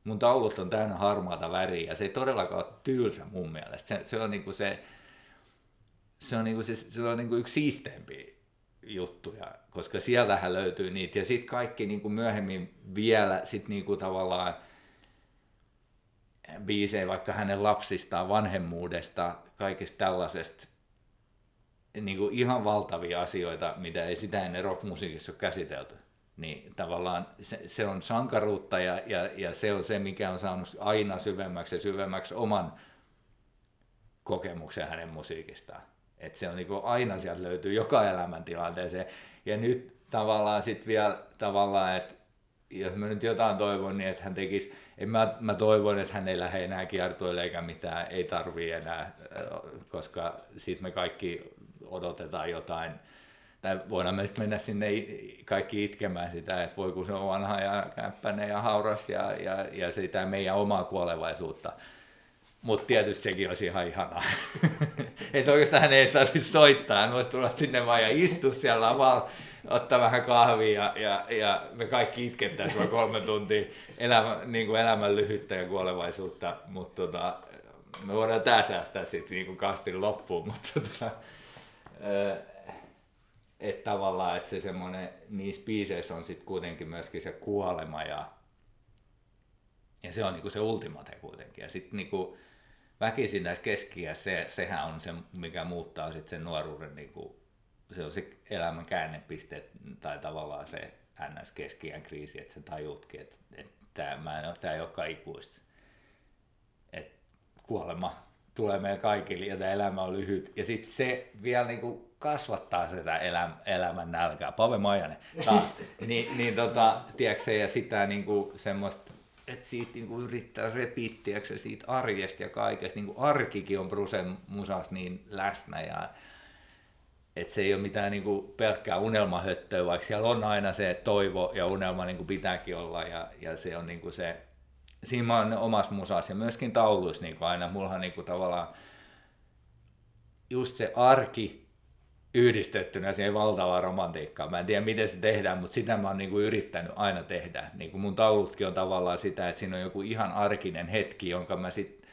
Mun taulut on täynnä harmaata väriä ja se ei todellakaan ole tylsä mun mielestä. Se, se on niinku se, se on niinku se, se on niinku yksi siisteempi juttuja, koska sieltähän löytyy niitä. Ja sitten kaikki niinku myöhemmin vielä sit niinku tavallaan biisejä vaikka hänen lapsistaan, vanhemmuudesta, kaikesta tällaisesta, niinku ihan valtavia asioita, mitä ei sitä ennen rockmusiikissa ole käsitelty. Niin tavallaan se, se on sankaruutta ja, ja, ja se on se, mikä on saanut aina syvemmäksi ja syvemmäksi oman kokemuksen hänen musiikistaan. Että se on niin kuin aina sieltä löytyy joka elämäntilanteeseen. Ja nyt tavallaan sitten vielä tavallaan, että jos mä nyt jotain toivon, niin että hän tekisi, en mä, mä toivon, että hän ei lähde enää kiertueille eikä mitään, ei tarvii enää, koska sitten me kaikki odotetaan jotain. Tai voidaan me mennä sinne kaikki itkemään sitä, että voi kun se on vanha ja kämppäinen ja hauras ja, ja, ja sitä meidän omaa kuolevaisuutta. Mutta tietysti sekin olisi ihan ihanaa. Että oikeastaan hän ei tarvitsisi soittaa, hän voisi tulla sinne vaan ja istua siellä lavalla, ottaa vähän kahvia ja, ja, ja me kaikki itkettäisiin vaan kolme tuntia elämä, niin kuin elämän lyhyttä ja kuolevaisuutta. Mutta tota, me voidaan tää säästää sitten niin kuin kastin loppuun. Mutta tota, että tavallaan, että se semmoinen, niissä biiseissä on sitten kuitenkin myöskin se kuolema ja, ja se on niinku se ultimate kuitenkin. Ja sitten niinku väkisin tässä keski-iässä, se, sehän on se, mikä muuttaa sitten sen nuoruuden, niinku, se on se elämän käännepiste tai tavallaan se ns. Keski-iän kriisi, että sä tajutkin, että et tämä ei olekaan ikuista. Että kuolema tulee meille kaikille ja tämä elämä on lyhyt. Ja sitten se vielä niinku kasvattaa sitä elämän, elämän nälkää. Pave Maijanen taas. Niin, niin tota, tiedätkö, ja sitä niinku semmoista, että siitä niinku yrittää repiä siitä arjesta ja kaikesta. Niinku arkikin on Brucen musassa niin läsnä. Ja, et se ei ole mitään niinku pelkkää unelmahöttöä, vaikka siellä on aina se toivo ja unelma niinku pitääkin olla. Ja, ja se on niinku se, siinä mä oon omassa musassa ja myöskin tauluissa niinku aina. Mullahan niinku tavallaan just se arki yhdistettynä siihen valtavaan romantiikkaan. Mä en tiedä, miten se tehdään, mutta sitä mä oon niinku yrittänyt aina tehdä. Niinku mun taulutkin on tavallaan sitä, että siinä on joku ihan arkinen hetki, jonka mä sit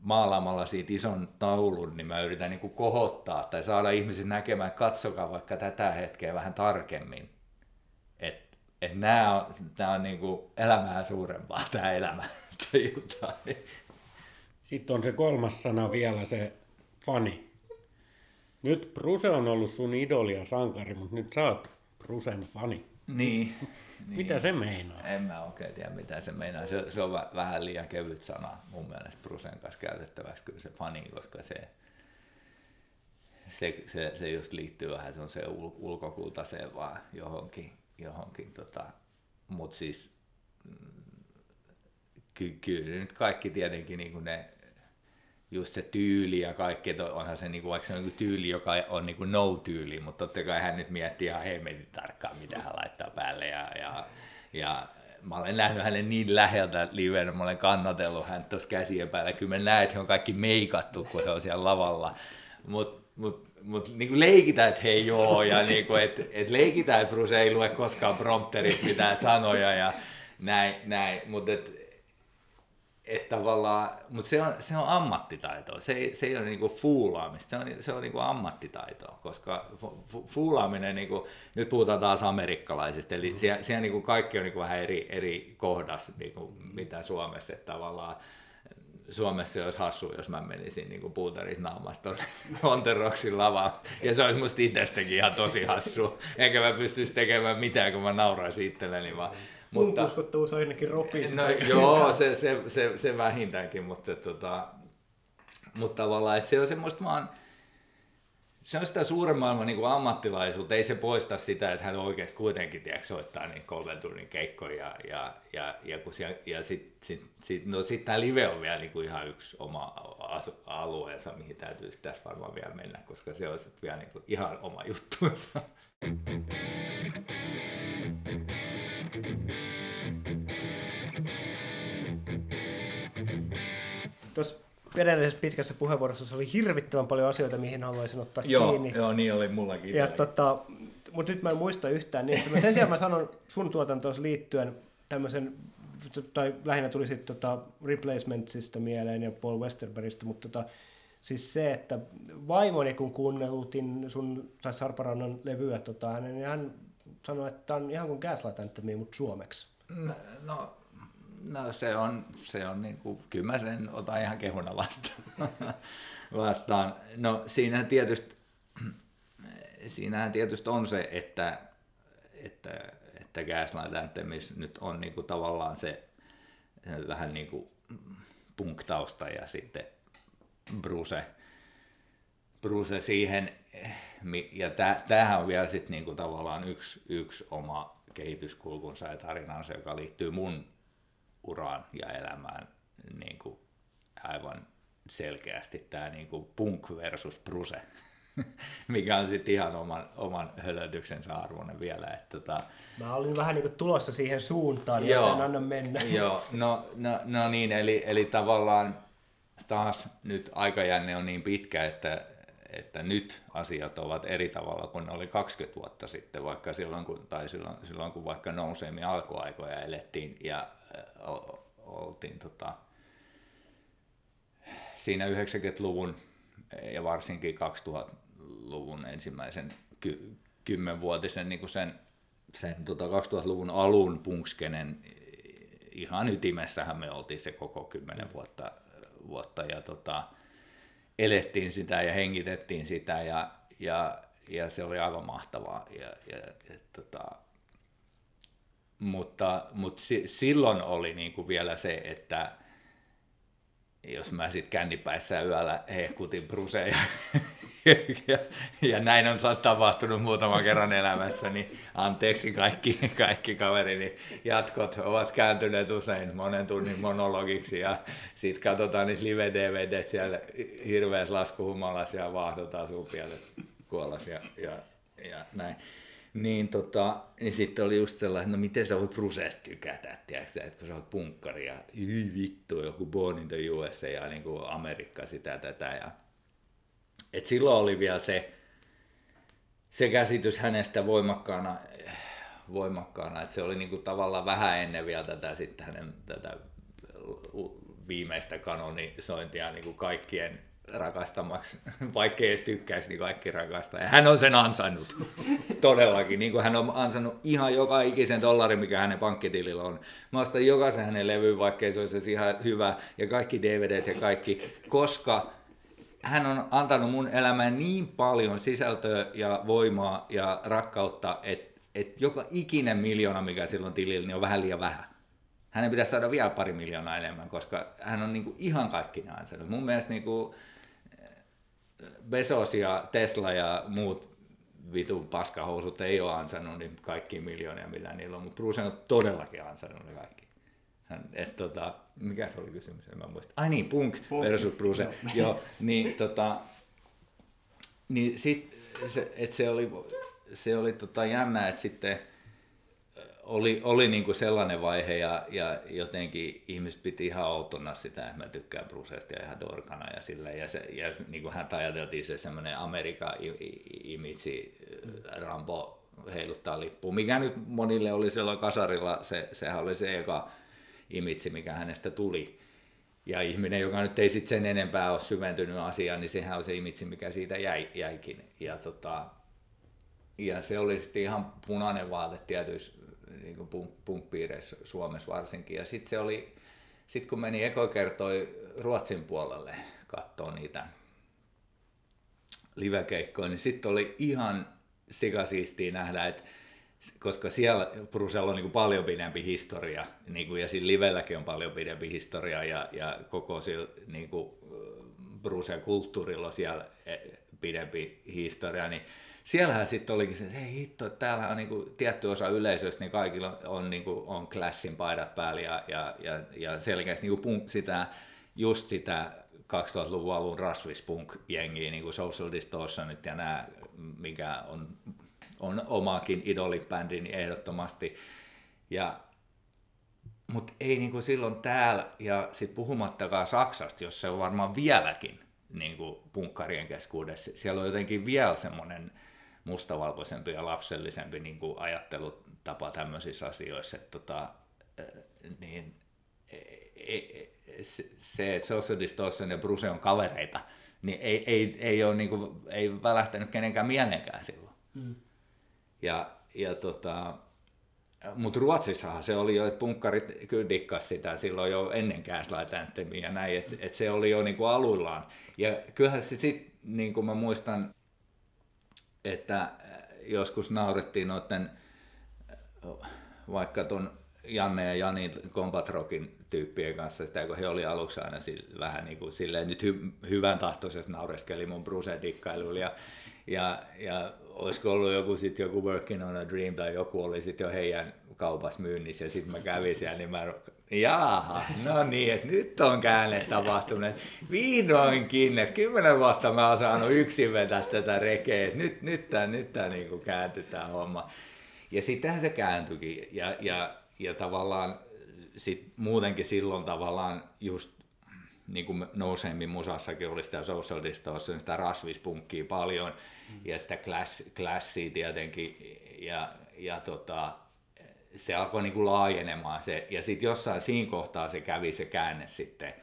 maalaamalla siitä ison taulun, niin mä yritän niinku kohottaa tai saada ihmiset näkemään, että katsokaa vaikka tätä hetkeä vähän tarkemmin. Että et nää on, tää on niinku elämää suurempaa, tää elämä. Sitten on se kolmas sana vielä, se fani. Nyt Bruce on ollut sun idoli ja sankari, mutta nyt sä oot Brucen fani. Niin. Mitä niin. Se meinaa? En mä oikein tiedä, mitä se meinaa. Se, se on v- vähän liian kevyt sana mun mielestä Brucen kanssa käytettäväksi kyllä se fani, koska se, se, se, se just liittyy vähän, se on se ul- ulkokultaiseen vaan johonkin. johonkin tota. Mutta siis ky- kyllä nyt kaikki tietenkin niin kuin ne... Just se tyyli ja kaikki, onhan se niinku, vaikka se on niinku tyyli, joka on niinku no-tyyli, mutta totta kai hän nyt miettii ihan hemmetin tarkkaan, mitä hän laittaa päälle. Ja, ja, ja mä olen nähnyt hänen niin läheltä livenä, mä olen kannatellut häntä tuossa käsien päällä. Kyllä mä näen, että he on kaikki meikattu, kun he on siellä lavalla. Mut, mut, mut niinku leikitään, että hei joo, ja niinku, et, et leikitään, että Bruce ei lue koskaan prompterista mitään sanoja ja näin, näin. Mut et, Että tavallaan, mutta se on, se on ammattitaitoa, se ei, se ei ole niinku fuulaamista, se on, se on niinku ammattitaitoa, koska fu, fu, fuulaaminen, niinku, nyt puhutaan taas amerikkalaisista, eli mm. siellä, siellä niinku kaikki on niinku vähän eri, eri kohdassa, niinku, mitä Suomessa, että tavallaan Suomessa olisi hassua, jos mä menisin niinku puuterit naamasta On the Rocksin lavaan, ja se olisi musta itsestäkin ihan tosi hassua, enkä mä pystyisi tekemään mitään, kun mä nauraisin itselleni vaan. Mun uskottavuus ainakin ropii. No, joo, se, se, se, se vähintäänkin, mutta, tota, mutta tavallaan, että se on semmoista vaan, se on sitä suuren maailman niin kuin ammattilaisuutta, ei se poista sitä, että hän oikeasti kuitenkin tiedätkö, soittaa niin kolmen tunnin keikkoja ja, ja, ja, ja, ja sitten sit, sit, no, sit tämä live on vielä niin kuin ihan yksi oma asu, alueensa, mihin täytyy tässä varmaan vielä mennä, koska se on sitten vielä niin kuin ihan oma juttuunsa. Tuossa edellisessä pitkässä puheenvuorossa oli hirvittävän paljon asioita, mihin haluaisin ottaa joo, kiinni. Joo, niin oli mullakin. Ja tota, mutta nyt mä en muista yhtään niistä. Sen sijaan mä sanon sun tuotantoon liittyen tämmöisen, tai lähinnä tuli sitten tota Replacementsista mieleen ja Paul Westerbergistä, mutta tota, siis se, että vaimoni kun kuunnelutin sun tai Sarparannan levyä, tota, niin hän sanoi, että on ihan kuin gaslightanttimiä, mutta suomeksi. No, no. No se on, se on niinku, kyllä mä sen otan ihan kehuna vastaan. vastaan. No siinähän tietysti, siinähän tietysti on se, että, että, että gaslight-anthemis nyt on niinku tavallaan se, se vähän niinku punktausta ja sitten bruse, bruse siihen. Ja tämähän on vielä sitten niinku tavallaan yksi, yksi oma kehityskulkunsa ja tarinansa, joka liittyy mun uraan ja elämään niin kuin aivan selkeästi tämä niin kuin punk versus bruse, mikä on sitten ihan oman, oman hölötyksensä arvoinen vielä. Et, tota... Mä olin vähän niin kuin tulossa siihen suuntaan, joo, joten anna mennä. Joo, no, no, no niin, eli, eli tavallaan taas nyt aikajänne on niin pitkä, että, että nyt asiat ovat eri tavalla kuin ne oli kaksikymmentä vuotta sitten, vaikka silloin kun, tai silloin, silloin, kun vaikka nouseemmin alkuaikoja elettiin ja oltiin tota, siinä yhdeksänkymmentäluvun ja varsinkin kaksituhattaluvun ensimmäisen ky- kymmenvuotisen niin kuin sen, sen tota kaksituhattaluvun alun punkskenen ihan ytimessähän me oltiin se koko kymmenen vuotta, vuotta ja tota, elettiin sitä ja hengitettiin sitä ja, ja, ja se oli aivan mahtavaa. Ja, ja, et, tota, Mutta, mutta silloin oli niin kuin vielä se, että jos mä sitten kännipäissä yöllä hehkutin bruseja ja, ja, ja näin on tapahtunut muutaman kerran elämässä, niin anteeksi kaikki, kaikki kaverini jatkot ovat kääntyneet usein monen tunnin monologiksi ja sitten katsotaan niitä live-D V D siellä hirveässä laskuhumalassa ja vaahdotaan suupieltä kuollas ja, ja, ja näin. Niin, tota, niin sitten oli just sellainen, no miten sä voit bruseesta tykätä, tiiäksä, että kun sä oot punkkari ja yh, vittu, joku Born in the U S A ja niin kuin Amerikka sitä tätä. Ja... Et silloin oli vielä se, se käsitys hänestä voimakkaana, voimakkaana että se oli niin kuin tavallaan vähän ennen vielä tätä, sitten hänen, tätä viimeistä kanonisointia niin kuin kaikkien rakastamaksi, vaikka ei edes tykkäisi, niin kaikki rakastaa. Ja hän on sen ansainnut, todellakin, niin kuin hän on ansainnut ihan joka ikisen dollari, mikä hänen pankkitilillä on. Mä ostan jokaisen hänen levyyn, vaikkei se olisi ihan hyvä, ja kaikki D V D:t ja kaikki, koska hän on antanut mun elämään niin paljon sisältöä ja voimaa ja rakkautta, että, että joka ikinen miljoona, mikä silloin tilillä, niin on vähän liian vähän. Hänen pitäisi saada vielä pari miljoonaa enemmän, koska hän on niin kuin ihan kaikki ne ansainnut. Mun mielestä niin kuin Bezos ja Tesla ja muut vitun paskahousut ei ole ansainnut niin kaikki miljoonia, mitä niillä on, mutta Bruce on todellakin ansainnut ne kaikki. Et tota, mikä se oli kysymys, en mä muista. Ai niin, punk, punk versus Bruce. No. Joo, niin tota, niin sit, se, et se oli, se oli tota jännä, että sitten oli, oli niinku sellainen vaihe ja, ja jotenkin ihmiset piti ihan outona sitä, että mä tykkään Bruceista ja ihan dorkana ja sillä. Ja, se, ja niin kuin häntä ajateltiin se semmoinen Amerikka-imitsi, Rambo heiluttaa lippuun, mikä nyt monille oli silloin kasarilla, se, sehän oli se eka imitsi, mikä hänestä tuli. Ja ihminen, joka nyt ei sitten sen enempää ole syventynyt asiaan, niin sehän on se imitsi, mikä siitä jäi, jäikin. Ja, tota, ja se oli sitten ihan punainen vaate tietyissä niin punk-piireissä Suomessa varsinkin. Ja sitten se oli, sit kun meni eko kertoi Ruotsin puolelle katsoa niitä livekeikkoja, niin sitten oli ihan sikasiistiä nähdä, että koska siellä Brusella on niin kuin paljon pidempi historia, niin kuin, ja siinä livelläkin on paljon pidempi historia, ja, ja koko sillä niin Brusen kulttuurilla siellä pidempi historia, niin siellähän sitten olikin se, että hei hitto, että täällähän on niinku tietty osa yleisöstä, niin kaikilla on niinku on Clashin paidat päällä ja, ja, ja, ja selkeästi niinku punk, sitä, just sitä kaksituhattaluvun alun rasvispunk-jengiä, niinku Social Distortionit ja nämä, mikä on, on omaakin idolibändin ehdottomasti. Ja mutta ei niinku silloin täällä, ja sitten puhumattakaan Saksasta, jos se on varmaan vieläkin niinku punkkarien keskuudessa, siellä on jotenkin vielä semmoinen mustavalkoisempi ja lapsellisempi niinku ajattelutapa tämmöisissä asioissa, että tota, niin, se, että Social Distortion ja Bruce on kavereita, niin ei, ei, ei, ole niinku, ei välähtänyt kenenkään mieleenkään silloin. Mm. Ja, ja tota... Mutta Ruotsissahan se oli jo, että punkkarit kyllä dikkas sitä silloin jo ennen Gaslight-anthemia ja näin, että et se oli jo niinku aluillaan. Ja kyllähän se sitten, niin kuin mä muistan, että joskus naurettiin noiden, vaikka ton Janne ja Janin Combat Rockin tyyppien kanssa sitä, kun he oli aluksi aina sille, vähän niin kuin silleen nyt hy- hyvän tahtoisesti naureskeli mun Bruce-dikkailuilla ja, ja, ja olisiko ollut joku sitten joku Working on a Dream tai joku oli sitten jo heidän kaupassa myynnissä ja sitten mä kävin siellä, niin mä jaaha, no niin, että nyt on käänne tapahtunut, vihdoinkin, että kymmenen vuotta mä oon saanut yksin vetää tätä rekeä, nyt, nyt tämä nyt niin kääntyi tämä homma. Ja sittenhän se kääntyikin ja, ja ja tavallaan sit muutenkin silloin tavallaan just niin kuin nousemmin musassakin oli sitä Social Distortion, sitä rasvispunkkia paljon mm. ja sitä Clashia tietenkin ja, ja tota, se alkoi niin kuin laajenemaan se ja sitten jossain siinä kohtaa se kävi se käänne sitten,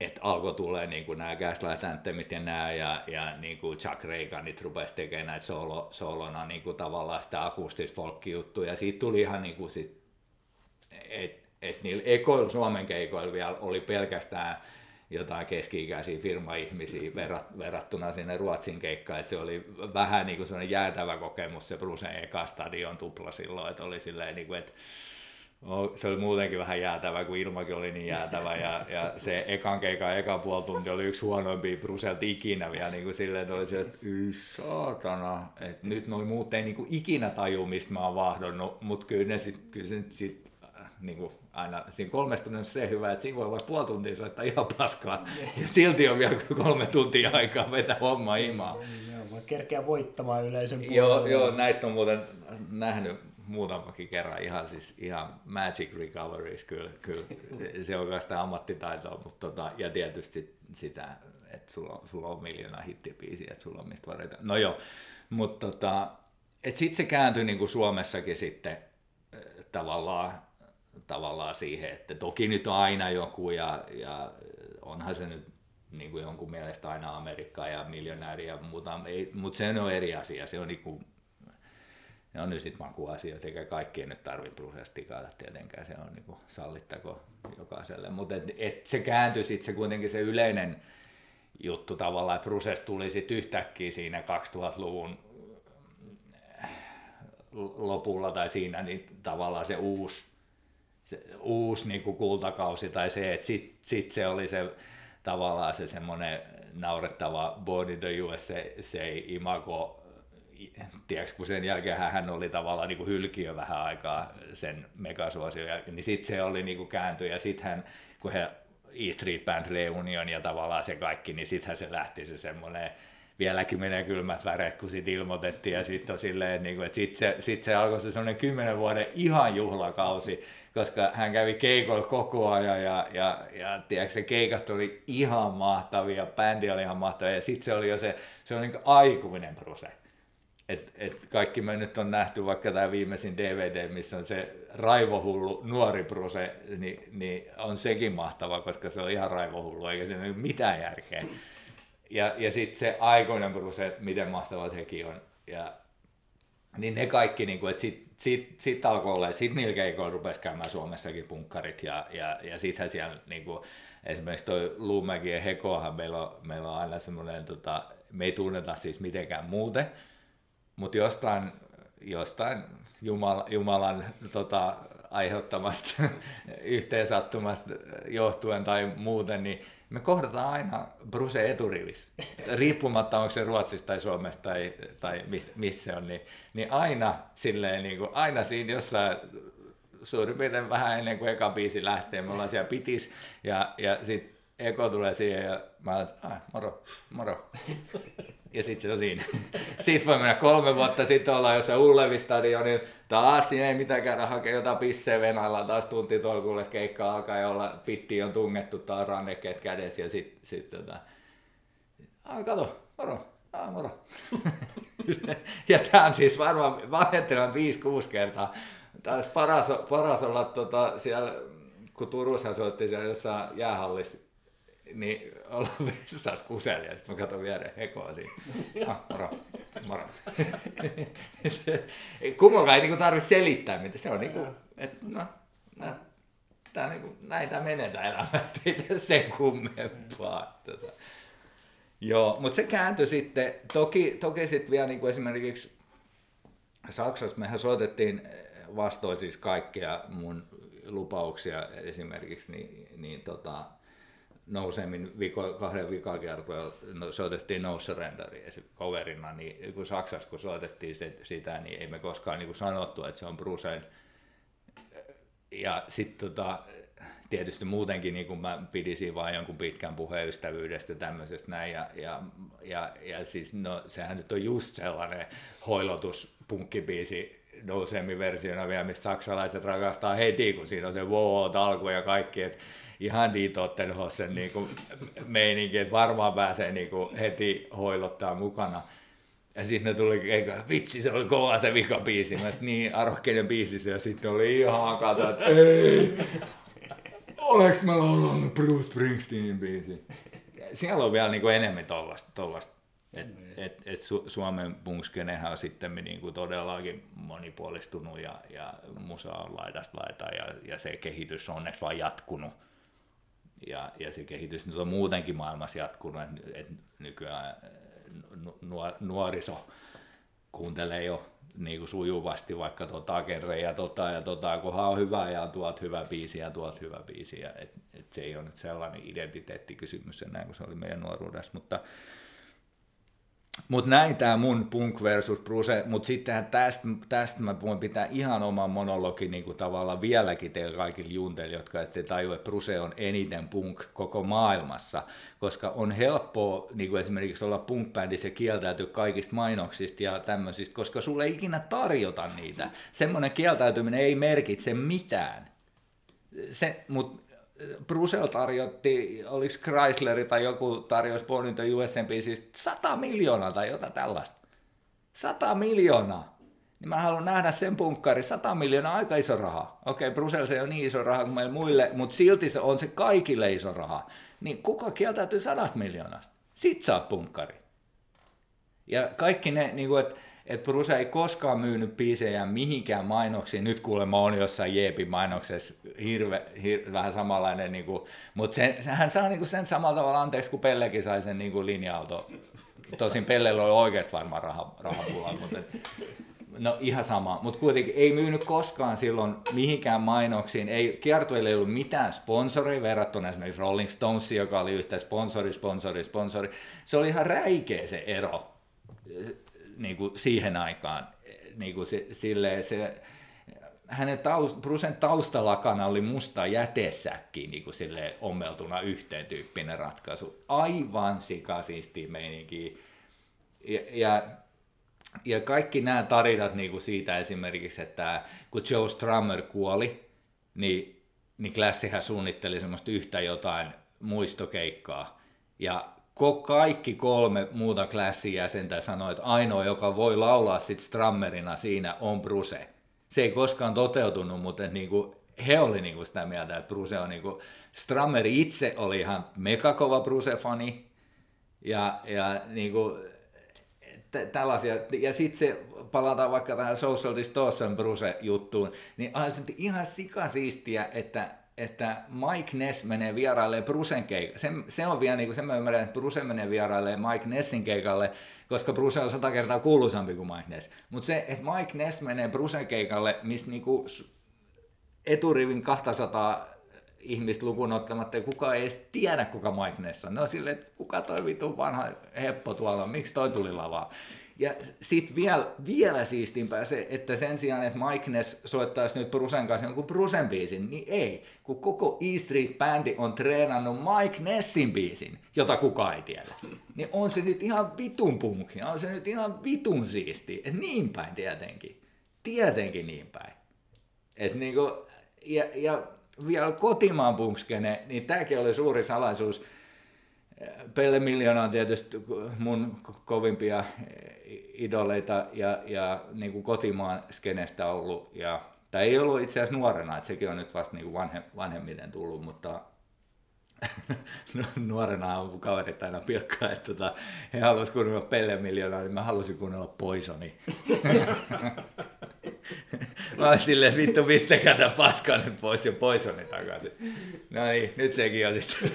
että alkoi tulee niin kuin nämä Gaslight Anthemit ja nämä ja, ja niin kuin Chuck Reaganit rupesi tekemään näitä solo, solona niin kuin tavallaan sitä akustis-folkki-juttuja ja siitä tuli ihan niin kuin sit, että et niillä ekoilla Suomen keikoilla vielä oli pelkästään jotain keski-ikäisiä firma-ihmisiä verrat, verrattuna sinne Ruotsin keikkaan, että se oli vähän niin kuin sellainen jäätävä kokemus se Brucen eka stadion tupla silloin, että oli silleen niin kuin, että se oli muutenkin vähän jäätävä, kun ilmakin oli niin jäätävä ja, ja se ekan keikan ekan puoli tunti oli yksi huonoimpia Brucelta ikinä vielä niin kuin silleen, että oli silleen, että y saatana, että nyt noi muut ei niin kuin ikinä tajuu, mistä mä oon vahdonnut, mutta kyllä ne sit, kyllä se sit niin kuin aina siinä kolmessa tunnissa on se hyvä, että siinä voi vaikka puoli tuntia soittaa ihan paskaa ja silti on vielä kolme tuntia aikaa vetää homma himaa. Joo, voi kerkeä voittamaan yleisön puolella. Joo, joo, näitä on muuten nähnyt muutamakin kerran, ihan siis ihan magic recoveries kyllä, kyllä. Se on myös sitä ammattitaitoa, mutta tota, ja tietysti sitä, että sulla on, sulla on miljoona hittibiisiä, että sulla on mistä varata. No joo, mutta tota, sitten se kääntyi niin kuin Suomessakin sitten tavallaan, tavallaan siihen, että toki nyt on aina joku ja, ja onhan se nyt niin kuin jonkun mielestä aina Amerikkaa ja miljonääriä ja muuta, mutta se on eri asia, se on niin kuin ne on nyt sitten makuasioita, eikä kaikki ei nyt tarvitse Brucestikaan, tietenkään se on niinku sallittako jokaiselle. Mutta et, et se kääntyi sitten se kuitenkin se yleinen juttu tavallaan, että Brucesta tuli sitten yhtäkkiä siinä kaksituhattaluvun lopulla tai siinä niin tavallaan se uusi, se uusi niinku kultakausi tai se, että sitten sit se oli se tavallaan se semmoinen naurettava Born in the U S A se imago. Tiedätkö, kun sen jälkeen hän oli tavallaan niin kuin hylkiö vähän aikaa sen megasuosion jälkeen, niin sitten se oli niin kuin kääntyi ja sitten kun he E Street Band Reunion ja tavallaan se kaikki, niin sittenhän se lähti se semmoinen, vieläkin menee kylmät väreet, kun sitten ilmoitettiin ja sitten niin sit se, sit se alkoi se semmoinen kymmenen vuoden ihan juhlakausi, koska hän kävi keikoilla koko ajan ja, ja, ja tiedätkö, se keikat oli ihan mahtavia, bändi oli ihan mahtavia ja sitten se oli jo se, se oli niin kuin aikuinen Bruce. Et, et kaikki me nyt on nähty, vaikka tämä viimeisin D V D, missä on se raivohullu nuori Bruce, niin, niin on sekin mahtava, koska se on ihan raivohullu, eikä siinä ole mitään järkeä. Ja, ja sitten se aikuinen Bruce, miten mahtava sekin on. Ja, niin ne kaikki, niin että sitten sit, sit alkoi olla, sitten niillä keikoilla rupesi käymään Suomessakin punkkarit, ja, ja, ja sittenhän siellä niin kun, esimerkiksi toi Luumäki ja Hekoahan, meillä on, meillä on aina semmoinen, tota, me ei tunneta siis mitenkään muuten, mutta jostain, jostain Jumalan, Jumalan tota, aiheuttamasta yhteensattumasta johtuen tai muuten, niin me kohdataan aina Bruce eturivissä, riippumatta onko se Ruotsista tai Suomesta tai, tai missä mis se on, niin, niin aina silleen, niin kuin, aina siinä jossain suurin piirtein vähän ennen kuin eka biisi lähtee, me ollaan siellä pitis ja, ja sitten Eko tulee siihen ja mä olen, että ah, moro, moro. Ja sit se on siinä. Siitä voi mennä kolme vuotta, sit ollaan jossain Ullevi-stadionilla, taas siinä ei mitään käydä hakea jotain pissejä Venäjällä, taas tunti tolkulle keikka alkaa ja olla, pittiin on tungettu, taas rannekkeet kädessä ja sit, sit tota, ah kato, moro, ah moro. Ja tää on siis varmaan, mä ajattelen viisi kuusi kertaa, taas paras, paras olla tota, siellä, kun Turussa soitti siellä jossain jäähallissa, niin ollaan vessassa kusella ja sitten mä katson viereen Ekoa siinä. Ah, moro, moro. Kummankaan ei niinku tarvitse selittää mitään. Se on niinku, että no, no tää niinku, näin tää menee tää elämä, ettei tee sen kummempaa. Tota. Joo, mutta se kääntyi sitten, toki, toki sitten vielä niinku esimerkiksi Saksassa mehän soitettiin vastoin siis kaikkia mun lupauksia esimerkiksi, niin, niin tota, nousemmin viiko, kahden vikakertoja no, soitettiin No Surrenderi coverina, niin kun Saksassa kun soitettiin sitä, niin ei me koskaan niin sanottu, että se on Brucen. Ja sitten tota, tietysti muutenkin niin kun mä pidisin vaan jonkun pitkän puheen ystävyydestä tämmöisestä näin, ja, ja, ja, ja siis no, sehän nyt on just sellainen hoilotus punkkibiisi, nousemmin versiona vielä, mistä saksalaiset rakastaa heti, kun siinä on se wow-alku ja kaikki, että ihan Die Tottenhosen niinku meininki, että varmaan pääsee niinku heti hoilottaa mukana. Ja sitten ne tuli, eikä vitsi, se oli kova se vikabiisi, mä sit niin arvokkeinen biisi se, ja sitten oli ihan kato, että ei, oleks mä laulannut Bruce Springsteenin biisi. Siellä on vielä niinku enemmän tollasta, tollasta. Et, et, et Su- Suomen punkskenehän on sitten niinku todellakin monipuolistunut ja, ja musa on laidasta laitaan ja, ja se kehitys on onneksi vaan jatkunut. Ja, ja se kehitys nyt on muutenkin maailmassa jatkunut, että et nykyään nu- nu- nuoriso kuuntelee jo niinku sujuvasti vaikka tota kerreja ja tota ja tota, kunhan on hyvä ja tuot hyvä biisi ja tuot hyvä biisi. Että et se ei ole nyt sellainen identiteettikysymys enää kuin se oli meidän nuoruudessa, mutta mutta näin tämä mun punk versus Bruce, mutta sittenhän tästä, tästä mä voin pitää ihan oman monologin niin tavallaan vieläkin teillä kaikille junteille, jotka ette tajua, että Bruce on eniten punk koko maailmassa, koska on helppoa niin kuin esimerkiksi olla punk-bändissä ja kieltäytyä kaikista mainoksista ja tämmöisistä, koska sulle ei ikinä tarjota niitä. Semmoinen kieltäytyminen ei merkitse mitään, se, mut Brucel tarjotti, oliko Chrysler tai joku tarjosi Born to U S A-biisistä sata miljoonaa tai jotain tällaista. sata miljoonaa. Niin mä haluan nähdä sen punkkari. sata miljoonaa aika iso raha. Okei, okay, Brucel se ei ole niin iso raha kuin meillä muille, mutta silti se on se kaikille iso raha. Niin kuka kieltäytyy sadasta miljoonasta? Sit sä oot punkkari. Ja kaikki ne, niin kuin, että et Bruce ei koskaan myynyt biisejä mihinkään mainoksiin. Nyt kuulemma on jossain Jeepi-mainoksessa hirve, hirve, vähän samanlainen, niinku, mutta sen, hän saa niinku sen samalla tavalla anteeksi, kun Pellekin sai sen niinku linja-auto. Tosin Pellellä oli oikeasti varmaan raha, rahapula, mutta et, no ihan sama. Mutta kuitenkin ei myynyt koskaan silloin mihinkään mainoksiin. Ei, kiertueilla ei ollut mitään sponsoria verrattuna esimerkiksi Rolling Stones, joka oli yhtä sponsori, sponsori, sponsori. Se oli ihan räikeä se ero. Niin kuin siihen aikaan, niin kuin se, silleen, se, hänen taust, Brucen taustalakana oli musta jätesäkki niin kuin silleen ommeltuna yhteen tyyppinen ratkaisu. Aivan sikasiistiä meininkiä. Ja, ja, ja kaikki nämä tarinat niin kuin siitä esimerkiksi, että kun Joe Strummer kuoli, niin, niin Classihän suunnitteli semmoista yhtä jotain muistokeikkaa. Ja kaikki kolme muuta Classin jäsentä sanoi, että ainoa, joka voi laulaa sit Strummerina siinä, on Bruce. Se ei koskaan toteutunut, mutta niinku, he oli niinku sitä mieltä, että Bruce on niinku, Strummer itse oli ihan megakova Bruce-fani ja, ja niinku, t- tällaisia. Ja sitten se, palataan vaikka tähän Social Distortion Bruce-juttuun, niin on ihan sikasiistiä, että että Mike Ness menee vierailleen Brucen keikalle. Se, se on vielä niin kuin sen mä ymmärrän, että Bruce menee vierailleen Mike Nessin keikalle, koska Bruce on sata kertaa kuuluisampi kuin Mike Ness. Mutta se, että Mike Ness menee Brucen keikalle, missä niin kuin eturivin kahtasataa ihmistä lukuun ottamatta, ja kukaan ei edes tiedä, kuka Mike Ness on. Ne on silleen, että kuka toi vitun vanha heppo tuolla, miksi toi tuli lavaa? Ja sitten vielä, vielä siistimpää se, että sen sijaan, että Mike Ness soittaisi nyt Brucen kanssa jonkun Brucen biisin, niin ei, kun koko E Street-bändi on treenannut Mike Nessin biisin, jota kukaan ei tiedä. Niin on se nyt ihan vitun punkia, on se nyt ihan vitun siistiä. Et niin päin tietenkin. Tietenkin niin päin. Et niinku, ja, ja vielä kotimaan punkskene, niin tämäkin oli suuri salaisuus. Pelle Miljoona on tietysti mun kovimpia idoleita ja, ja niin kuin kotimaan skenestä ollut. Ja, tai ei ollut itse asiassa nuorena, että sekin on nyt vasta niin kuin vanhem, vanhemmiten tullut, mutta nuorena on kaverit aina pilkkaa, että tota, he haluaisivat kuunnella Pelle Miljoonaa, niin mä halusin kuunnella Poisonia. Mä olin silleen, vittu, pistäkää tämän paskanen pois ja Poisonin takaisin. No niin, nyt sekin on sitten.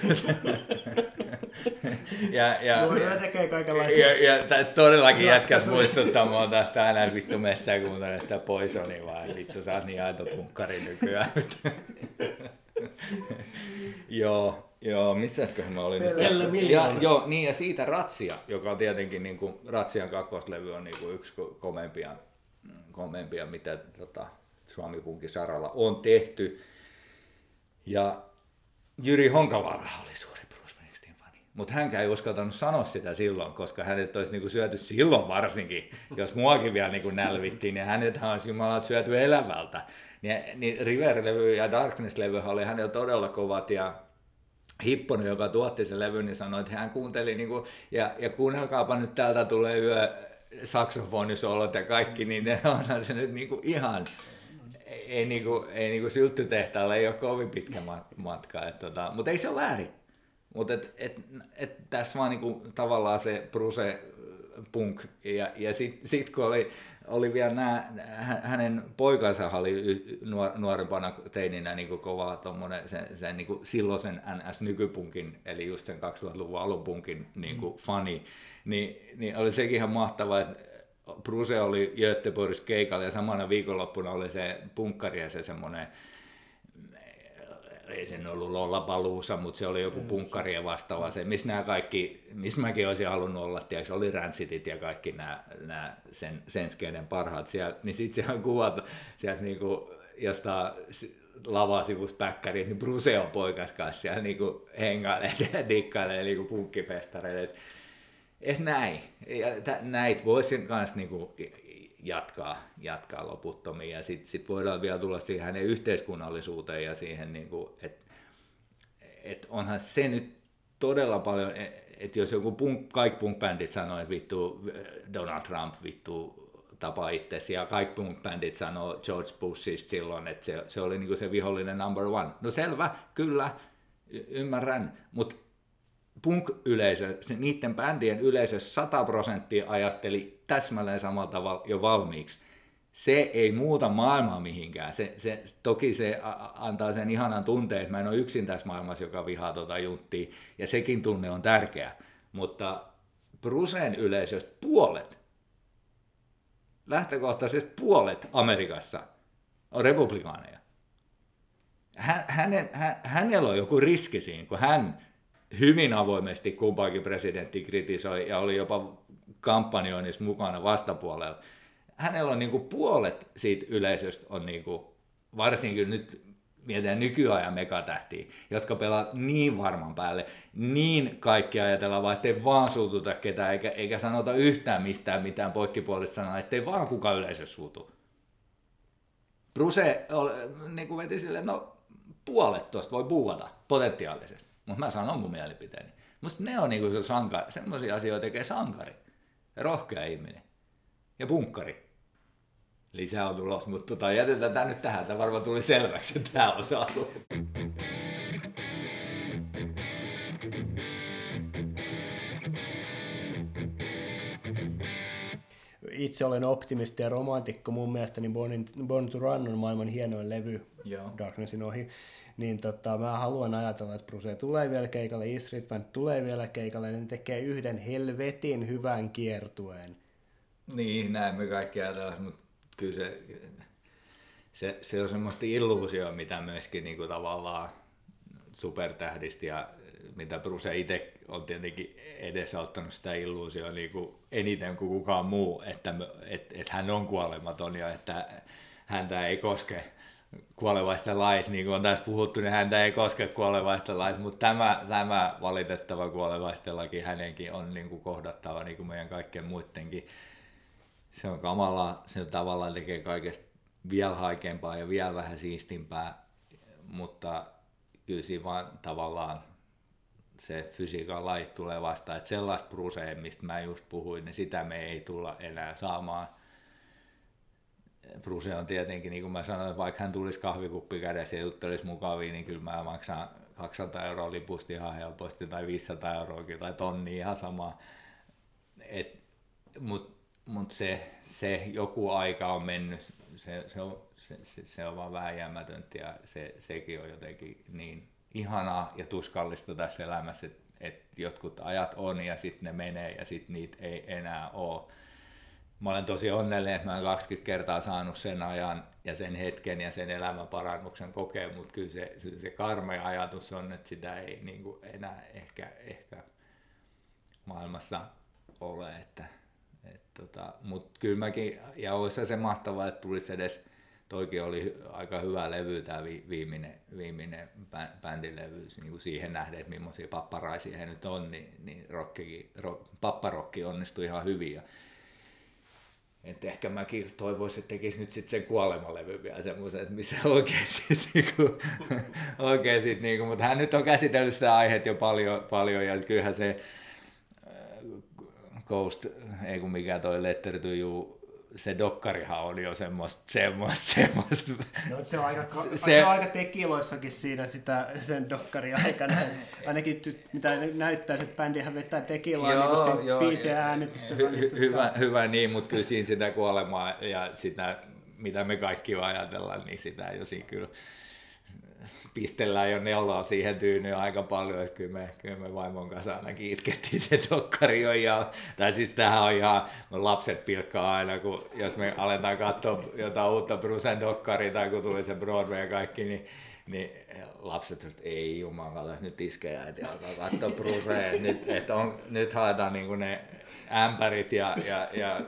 ja, ja, Nuoria tekee kaikenlaisia. Ja, ja, ja todellakin jätkäs muistuttaa mua tästä aina vittu messään kuuntelemaan sitä Poisonia, vaan vittu, sä oot niin aito punkkari nykyään. joo, joo, missäsköhän mä olin nyt? Pelle Miljoonassa. Joo, niin ja siitä Ratsia, joka on tietenkin, niin kuin, Ratsian kakkoslevy on niin kuin yksi komempia. komempia, mitä tota, Suomi-punkin saralla on tehty. Ja Jyri Honkavaara oli suuri Bruce Springsteen fani, mutta hänkään ei uskaltanut sanoa sitä silloin, koska hänet olisi niinku syöty silloin varsinkin, jos muakin vielä niinku nälvittiin, ja hänethän olisi jumalat syöty elävältä. Niin, niin River-levy ja Darkness-levy oli hänellä todella kovat, ja Hipponen, joka tuotti sen levyn, niin sanoi, että hän kuunteli, niinku, ja, ja kuunnelkaapa nyt täältä tulee yö, saksofonisolot ja kaikki, niin ne onhan se nyt niinku ihan, ei, niinku, ei niinku sylttytehtaalle ei ole kovin pitkä matka, tota, mutta ei se ole väärin. Mutta et, et, et tässä vaan niinku tavallaan se Bruce punk, ja, ja sitten sit kun oli, oli vielä nää, hänen poikansa oli nuorempana teininä niinku kova tommonen, sen, sen niinku silloisen N S-nykypunkin, eli just sen kaksituhattaluvun alun punkin niinku fani, Niin, niin oli sekin ihan mahtavaa, että Bruce oli Göteborgissa keikalla ja samana viikonloppuna oli se punkkari ja se semmoinen, ei sen ollut Lollabaluusa, mutta se oli joku punkkari ja vastaava se, missä nämä kaikki, missä mäkin olisin halunnut olla, tiiäks, oli Rancidit ja kaikki nämä, nämä sen, sen skeiden parhaat siellä, niin sit siellä on kuvat sieltä niinku jostain lavasivusta päkkäriin, niin Bruce on poikas kanssa siellä niinku hengailee ja dikkailee niinku punkkifestareille. Et näin. Näitä voisi kanssa niinku jatkaa, jatkaa loputtomiin, ja sitten sit voidaan vielä tulla siihen hänen yhteiskunnallisuuteen ja siihen, niinku, että et onhan se nyt todella paljon, että jos joku punk, kaikki punk-bändit sanoo, että vittu Donald Trump vittu tapa itsesi, ja kaikki punk-bändit sanoo George Bushista silloin, että se, se oli niinku se vihollinen number one. No selvä, kyllä, y- ymmärrän, mutta punk-yleisö, niiden bändien yleisö sata prosenttia ajatteli täsmälleen samalla tavalla jo valmiiksi. Se ei muuta maailmaa mihinkään. Se, se, toki se antaa sen ihanan tunteen, että mä en ole yksin tässä maailmassa, joka vihaa tuota junttia, ja sekin tunne on tärkeä. Mutta Brucen yleisöstä puolet, lähtökohtaisesti puolet Amerikassa on republikaaneja. Hä, hänen, hä, hänellä on joku riski siinä, kun hän hyvin avoimesti kumpaakin presidentti kritisoi ja oli jopa kampanjoinnissa mukana vastapuolella. Hänellä on niinku puolet siitä yleisöstä, on niinku, varsinkin nyt mietitään nykyajan megatähtiä, jotka pelaa niin varman päälle, niin kaikki ajatellaan, vaan ettei vaan suututa ketään, eikä, eikä sanota yhtään mistään mitään poikkipuolista sanaa, ettei vaan kuka yleisö suutu. Bruce niinku veti silleen, no puolet tuosta voi buuvata potentiaalisesti. Mutta mä sanon mun mielipiteeni. Musta ne on niinku se sankari, semmosia asioita tekee sankari, rohkea ihminen ja punkkari. Lisää on tulossa, mutta tota, jätetään tää nyt tähän, tää varmaan tuli selväksi, että tää on saatu. Itse olen optimisti ja romantikko, mun mielestäni niin Born to Run on maailman hienoin levy, joo, Darknessin ohi. Niin tota, mä haluan ajatella, että Bruce tulee vielä keikalle, E Street Band tulee vielä keikalle, ja ne tekee yhden helvetin hyvän kiertueen. Niin, näin me kaikki ajatellaan, mutta kyllä se, se, se on semmoista illuusioa, mitä myöskin niin kuin tavallaan supertähdistä ja mitä Bruce itse on tietenkin edesauttanut sitä illuusioa niin kuin eniten kuin kukaan muu, että, että, että hän on kuolematon ja että häntä ei koske kuolevaista lait, niin kuin on tässä puhuttu, niin häntä ei koske kuolevaista lait, mutta tämä, tämä valitettava kuolevaista laki hänenkin on niin kuin kohdattava niin kuin meidän kaikkien muidenkin. Se on kamalaa, se tavallaan tekee kaikesta vielä haikeampaa ja vielä vähän siistimpää, mutta kyllä siinä vaan tavallaan se fysiikan lait tulee vastaan, että sellaista Brucea, mistä mä just puhuin, niin sitä me ei tulla enää saamaan. Bruce on tietenkin, niin kuin mä sanoin, että vaikka hän tulisi kahvikuppi kädessä ja juttelisi mukavia, niin kyllä mä maksan kaksisataa euroa lipusta ihan helposti tai viisisataa euroakin tai tonni ihan sama. Mutta mut se, se joku aika on mennyt, se, se, on, se, se, se on vaan vääjäämätöntä ja se, sekin on jotenkin niin ihanaa ja tuskallista tässä elämässä, että et jotkut ajat on ja sitten ne menee ja sitten niitä ei enää ole. Mä olen tosi onnellinen, että mä olen kaksikymmentä kertaa saanut sen ajan ja sen hetken ja sen elämän parannuksen kokea, mutta kyllä se, se, se karmea ajatus on, että sitä ei niin kuin enää ehkä, ehkä maailmassa ole. Että, et tota, mutta kyllä mäkin, ja olisi se mahtavaa, että tulisi edes, toikin oli aika hyvä levy tämä vi, viimeinen, viimeinen bändilevy niin kuin siihen nähden, että millaisia papparaisia he nyt on, niin, niin rockki, rock, papparokki onnistui ihan hyvin. Ja, et ehkä mäkin toivoisin, että tekisi nyt sitten sen kuolemalevyn vielä semmoisen, että missä oikein sitten niinku, oikein sit niinku, mutta hän nyt on käsitellyt sitä aiheet jo paljon, paljon ja kyllähän se Ghost, ei kun mikä toi Letter to You, se dokkarihan oli jo semmoista, semmoista, semmoista. No, se on aika, se, aika tekiloissakin siinä sitä, sen dokkari aikana, ainakin mitä näyttää, että bändihän vetää tekilaa niin kuin sen biisien äänitystä. Hy- hyvä, hyvä niin, mutta kyllä siinä sitä kuolemaa ja sitä, mitä me kaikki ajatellaan, niin sitä jo siinä kyllä pistellään jo neulaa siihen tyynyyn aika paljon, että kyllä me, kyllä me vaimon kanssa ainakin itkettiin se dokkari on ihan, tai siis tämähän on ihan, lapset pilkkaa aina, kun jos me aletaan katsoa jotain uutta Brucen dokkaria tai kun tuli se Broadway ja kaikki, niin, niin lapset, että ei jumalata, nyt iskejä, että alkaa katsoa Brucea, että nyt, et on, nyt haetaan niin ne ämpärit ja, ja, ja,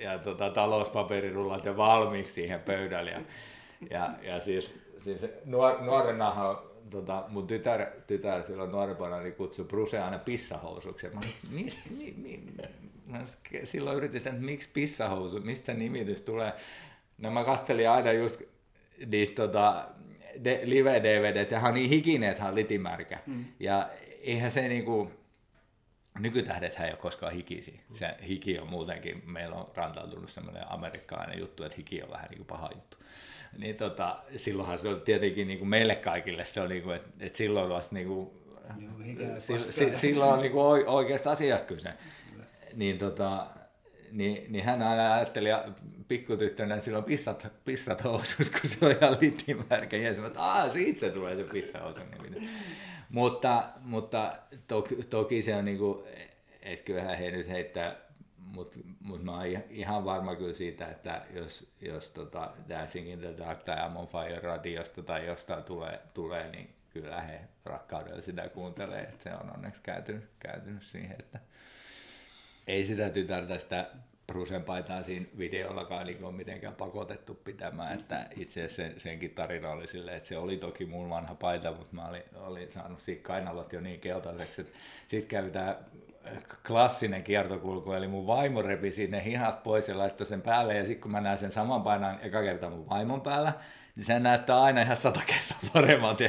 ja tota, talouspaperirullat jo valmiiksi siihen pöydälle ja, ja, ja siis Siis nuor- nuorenahan tota, mun tytär, tytär silloin nuorempana niin kutsui Brucea aina pissahousuksi. Mä, mis, mi, mi, mä silloin yritin sitä, että miksi pissahousu, mistä se nimitys tulee. No mä katselin aina just niitä tota, de, live-dvd:t, ja hän on niin hikinen, että hän on litimärkä. Mm. Ja eihän se niinku, nykytähdethän ei ole koskaan hikisiä. Se hiki on muutenkin, meillä on rantautunut semmoinen amerikkalainen juttu, että hiki on vähän niinku paha juttu. Niin tota, silloinhan se oli tietenkin niin kuin meille kaikille, se on niin kuin, että, että silloin vasta niin kuin, Joo, si, si, silloin on niin kuin oikeasta asiasta kyse. Niin, tota, niin, niin hän aina ajatteli pikkutyttönä, että silloin pissat, pissat housus, kun se on ihan litimärkä. Ja sanoin, että aah, siitä se tulee se pissahousun nimi. mutta mutta to, toki se on niin kuin, että kyllähän he nyt heittää. Mutta mut mä oon ihan varma kyllä siitä, että jos, jos tota Dancing in the Dark tai I'm on Fire radiosta tai jostain tulee, tulee, niin kyllä he rakkaudella sitä kuuntelee. Et se on onneksi kääntynyt, kääntynyt siihen, että ei sitä tytärtä sitä Brucen paitaa siinä videollakaan niin ole mitenkään pakotettu pitämään. Että itse asiassa sen, senkin tarina oli silleen, että se oli toki mun vanha paita, mutta mä olin, olin saanut siitä kainalot jo niin keltaiseksi, että sit kävi tää klassinen kiertokulku, eli mun vaimo repi sinne hihat pois ja laittoi sen päälle, ja sitten kun mä näen sen saman painan eka kertaa mun vaimon päällä, niin se näyttää aina ihan sata kertaa paremmalta.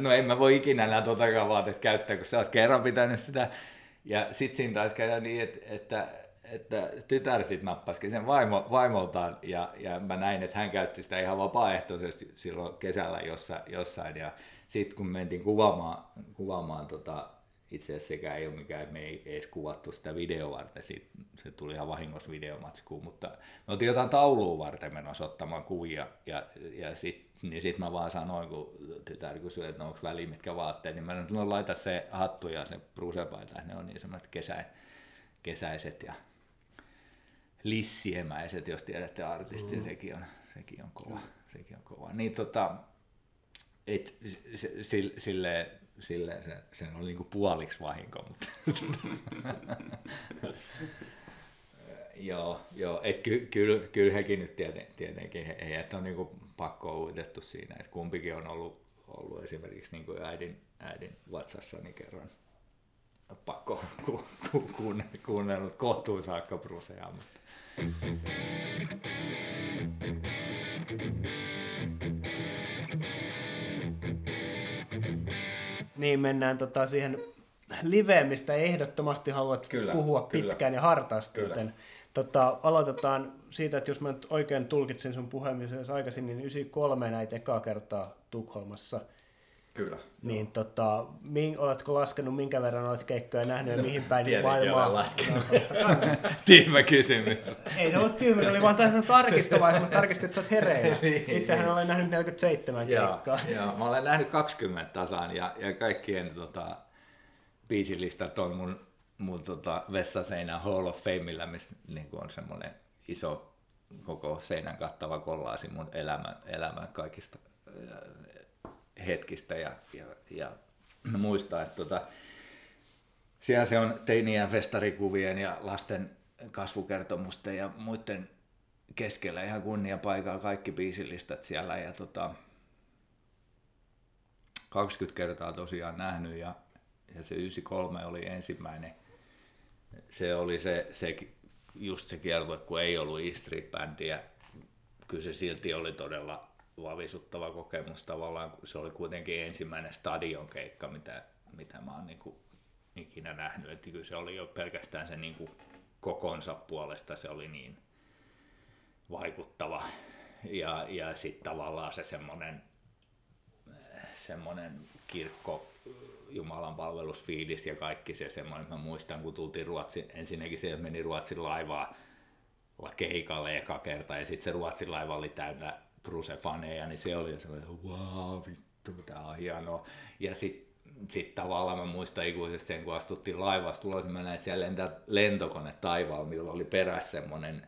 No en mä voi ikinä enää totakaan vaatetta käyttää, kun sä oot kerran pitänyt sitä. Ja sit siinä taisi käydä niin, että, että, että tytär sit nappasikin sen vaimo, vaimoltaan, ja, ja mä näin, että hän käytti sitä ihan vapaaehtoisesti silloin kesällä jossain, ja sit kun mentiin kuvaamaan, kuvaamaan tota, itse asiassa sekään ei ole mikään, että me ei edes kuvattu sitä videoa varten, siitä, se tuli ihan vahingossa videomatskuun, mutta me oltiin jotain taulua varten menossa ottamaan kuvia, ja, ja sitten niin sit mä vaan sanoin, kun tytär kysyi, että no onko väliin mitkä vaatteet, niin mä sanoin, no laita se hattu ja se brusepaita, ne on niin sellaiset kesä, kesäiset ja lissiemäiset, jos tiedätte artistin, mm. sekin on, sekin on kova. Sekin on kova. Niin tota et sille sille, sille sen, sen oli niinku puoliksi vahinko, mutta Joo, joo, et ky, kyllä kyllä hekin nyt tieten, tietenkin he, heidät on niinku pakko uitettu siinä, että kumpikin on ollut ollut esimerkiksi niinku äidin äidin vatsassani kerran pakko ku, ku, ku, kuunnellut kohtuun saakka Brucea, mutta niin mennään tota siihen liveen, mistä ehdottomasti haluat kyllä, puhua kyllä. pitkään ja hartaasti, kyllä. joten tota, aloitetaan siitä, että jos mä nyt oikein tulkitsin sun puhemies aikaisin, niin yhdeksänkymmentäkolme näit ekaa kertaa Tukholmassa. Kyllä. Niin tota, min, oletko laskenut, minkä verran olet keikkoja nähnyt ja mihin päin maailmaa? Laskenut. Tyhmä kysymys. Ei se ollut tyhmä, oli vaan täysin tarkistavaa, että mä tarkistin, että sä oot hereillä. Itsehän olen nähnyt neljäkymmentäseitsemän keikkaa. Joo, mä olen nähnyt kaksikymmentä tasan ja, ja kaikkien tota, biisilistat on mun, mun tota, vessaseinän Hall of Famella, missä niin on semmoinen iso koko seinän kattava kollaasi mun elämän, elämän kaikista hetkistä ja, ja, ja muistaa, että tota, siellä se on teinien festarikuvien ja lasten kasvukertomusten ja muiden keskellä ihan kunnia paikalla kaikki biisilistat siellä ja tota, kaksikymmentä kertaa tosiaan nähnyt ja, ja se yhdeksänkymmentäkolme oli ensimmäinen, se oli se, se just se kiertue, kun ei ollut E-Street-bändiä, kyllä se silti oli todella vavisuttava kokemus tavallaan, se oli kuitenkin ensimmäinen stadionkeikka, mitä, mitä mä oon niin kuin ikinä nähnyt, että kyllä se oli jo pelkästään se niin kuin kokonsa puolesta, se oli niin vaikuttava ja, ja sitten tavallaan se semmoinen, semmoinen kirkko, Jumalan palvelusfiilis ja kaikki se semmoinen, mä muistan kun tultiin Ruotsi, ensinnäkin se meni Ruotsin laivaa keikalle eka kerta ja sitten se Ruotsin laiva oli täynnä Bruce-faneja, niin se oli jo semmoinen, wow, vittu, tää on hienoa. Ja sit, sit tavallaan mä muistan ikuisesti sen, kun astuttiin laivasta tulos, niin mä näin, että siellä lentää lentokone taivaalla, millä oli perässä semmoinen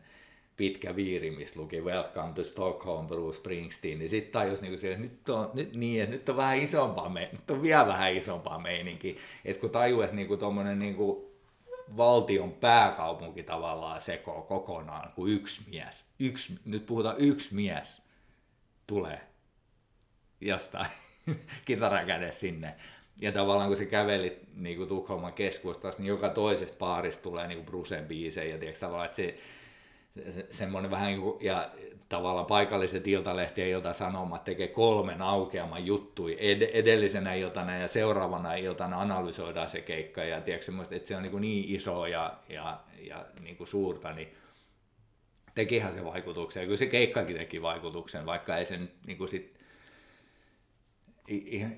pitkä viiri, missä luki Welcome to Stockholm, Bruce Springsteen, niin sit tajus niinku siellä, nyt on, nyt, niin, nyt on vähän isompaa, nyt on vielä vähän isompaa meininki. Et kun tajuu, että niinku tommonen niinku valtion pääkaupunki tavallaan sekoo kokonaan, kun yksi mies, yksi, nyt puhutaan yksi mies, tulee jostain kitaran kädessä sinne. Ja tavallaan kun se käveli niin Tukholman keskustassa, niin joka toisesta baarista tulee niin Brucen biisejä. Tiedätkö, tavallaan, että se, se, semmoinen vähän niin kuin, ja tavallaan paikalliset Iltalehti ja Ilta-Sanomat tekee kolmen aukeaman juttuja ed- edellisenä iltana ja seuraavana iltana analysoidaan se keikka. Ja tiedätkö, että se on niin, niin iso ja, ja, ja niin kuin suurta, niin tekihän se vaikutuksen, ja kyllä se keikkakin teki vaikutuksen, vaikka ei se nyt niin sit,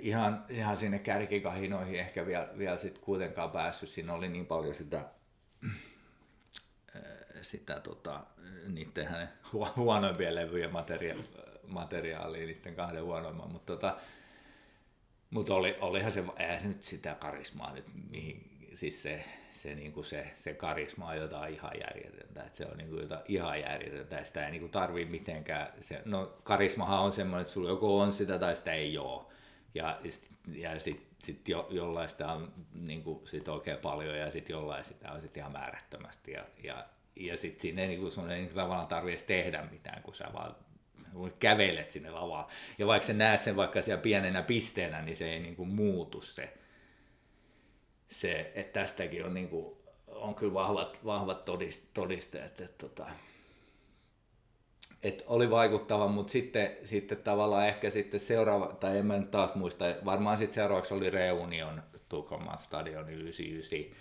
ihan, ihan sinne kärkikahinoihin ehkä vielä, vielä sit kuitenkaan päässyt. Siinä oli niin paljon sitä, sitä tota, niiden hänen huonoimpien levyjen materia- materiaalia, niiden kahden huonoimman, mutta tota, mut oli, olihan se, eihän se nyt sitä karismaa nyt mihin. Siis se, se, niinku se, se karisma on jotain ihan järjetöntä, että se on niinku jotain ihan järjetöntä ja sitä ei niinku tarvii mitenkään, se, no karismahan on semmoinen, että sulla joko on sitä tai sitä ei ole ja, ja sitten sit jo, jollain sitä on niinku sit oikein paljon ja sitten jollain sitä on sit ihan määrättömästi ja, ja, ja sitten siinä ei, niinku, sun ei niinku tavallaan tarvitse edes tehdä mitään, kun sä vaan kun kävelet sinne lavaan ja vaikka sä näet sen vaikka siellä pienenä pisteenä, niin se ei niinku muutu se. Se, että tästäkin on, niin kuin, on kyllä vahvat, vahvat todisteet, että, että, että oli vaikuttava, mutta sitten, sitten tavallaan ehkä sitten seuraava, tai en mä nyt taas muista, varmaan sitten seuraavaksi oli Reunion Tukholman stadionin yhdeksänkymmentäyhdeksän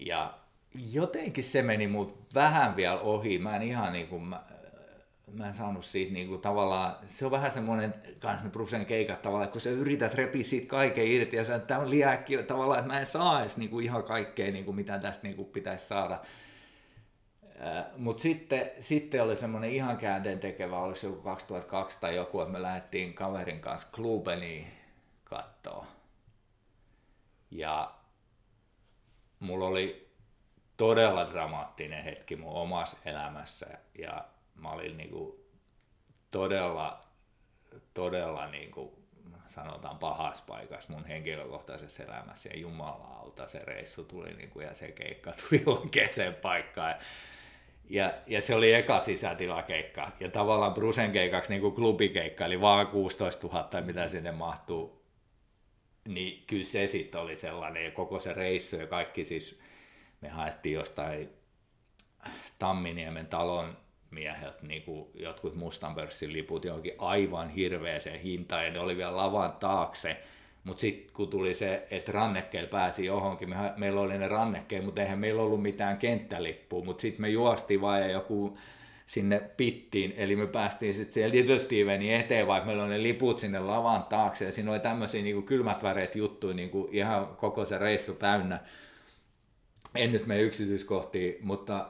ja jotenkin se meni mut vähän vielä ohi, mä en ihan niin kuin, mä, Mä en saanut siitä niinku tavallaan, se on vähän semmoinen kans ne Brucen keikat tavallaan, kun sä yrität repiä siitä kaiken irti ja sä että tää on liäkki tavallaan, että mä en saa edes niinku ihan kaikkea niinku, mitä tästä niinku pitäisi saada. Mutta sitten, sitten oli semmoinen ihan käänteen tekevä, olisi joku kaksituhattakaksi tai joku, että me lähdettiin kaverin kanssa Klubeniin kattoon. Ja mulla oli todella dramaattinen hetki mun omassa elämässä ja mä olin niinku todella, todella niin kuin sanotaan pahassa paikassa mun henkilökohtaisessa elämässä, ja jumalauta se reissu tuli niin kuin, ja se keikka tuli oikeaan paikkaan. Ja, ja se oli eka sisätilakeikka, ja tavallaan Brucen keikaksi niin kuin klubikeikka, eli vaan kuusitoistatuhatta, mitä sinne mahtuu, niin kyllä se sitten oli sellainen, ja koko se reissu ja kaikki, siis me haettiin jostain Tamminiemen talon mieheltä niin kuin jotkut mustan pörssin liput johonkin aivan hirveäseen hintaan, ja ne oli vielä lavan taakse. Mutta sitten kun tuli se, että rannekkeella pääsi johonkin, mehän, meillä oli ne rannekkeet, mutta eihän meillä ollut mitään kenttälippua, mutta sitten me juostiin vaan ja joku sinne pittiin, eli me päästiin sitten siellä Little Stevenin eteen, vaikka meillä oli ne liput sinne lavan taakse, ja siinä oli tämmöisiä niinku kylmät väreet juttuja, niinku ihan koko se reissu täynnä. En nyt mene yksityiskohtiin, mutta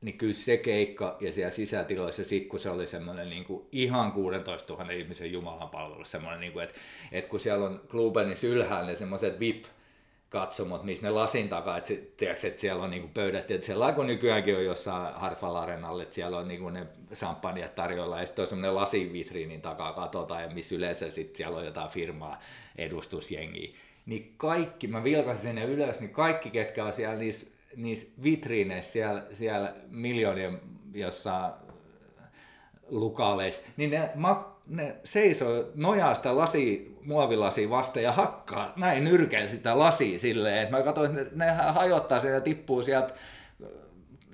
niin kyllä se keikka ja siellä sisätiloissa sitten, kun se oli semmoinen niin kuin ihan kuusitoistatuhatta ihmisen jumalanpalvelu, semmoinen, niin kuin, että, että kun siellä on Klubenissa ylhäällä ne semmoiset V I P-katsomot, missä ne lasin takaa, että, tiiäks, että siellä on niin kuin pöydät, että sellainen kuin nykyäänkin on jossain Hartwall Arenalla, että siellä on niin kuin ne samppanjat tarjolla, ja sitten on semmoinen lasivitriinin takaa katsotaan, ja missä yleensä sitten siellä on jotain firmaa, edustusjengiä. Niin kaikki, mä vilkasin sinne ylös, niin kaikki, ketkä on siellä niissä niissä vitriineissä siellä, siellä miljoonien jossain lukaaleissa, niin ne, ne seisoo nojaa sitä lasia, muovilasia vasten ja hakkaa näin nyrkeen sitä lasia silleen, että mä katsoin, että ne hajottaa sen ja tippuu sieltä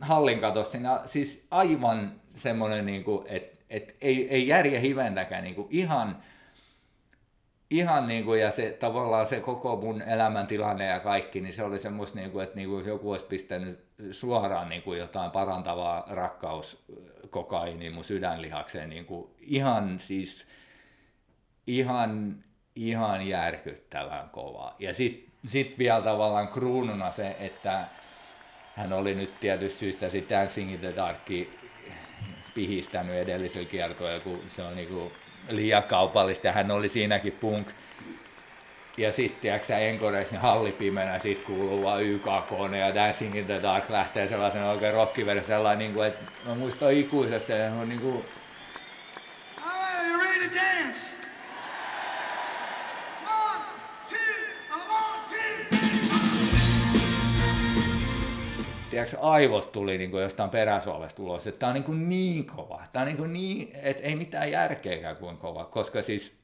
hallin katosta sinne, siis aivan semmoinen, niin kuin, että, että ei, ei järje hiventäkään, niin kuin ihan Ihan niin kuin, ja se tavallaan se koko mun elämäntilanne ja kaikki, niin se oli semmoista niin kuin, että niin kuin joku olisi pistänyt suoraan niin kuin jotain parantavaa rakkauskokainia mun sydänlihakseen, niin kuin ihan siis ihan, ihan järkyttävän kova. Ja sit, sit vielä tavallaan kruununa se, että hän oli nyt tietysti syystä sitä Dancing in the Darkin pihistänyt edellisellä kiertoilla, kun se on niin kuin liian kaupallista, hän oli siinäkin punk. Ja sitten, tiedätkö Encoreissa, niin hallipimenä sit kuuluu vaan Y K K ja Dancing in the Dark lähtee sellaisen oikein rockkiversi, sellainen niinku, että mä muistan ikuisesti, se on niinku all right, are you ready to dance? One, two, one, two. Tiedätkö, aivot tuli niinku jostain peräsuolesta ulos, että tää on niinku niin kova, tää on niinku niin, että ei mitään järkeäkään kuin kova, koska siis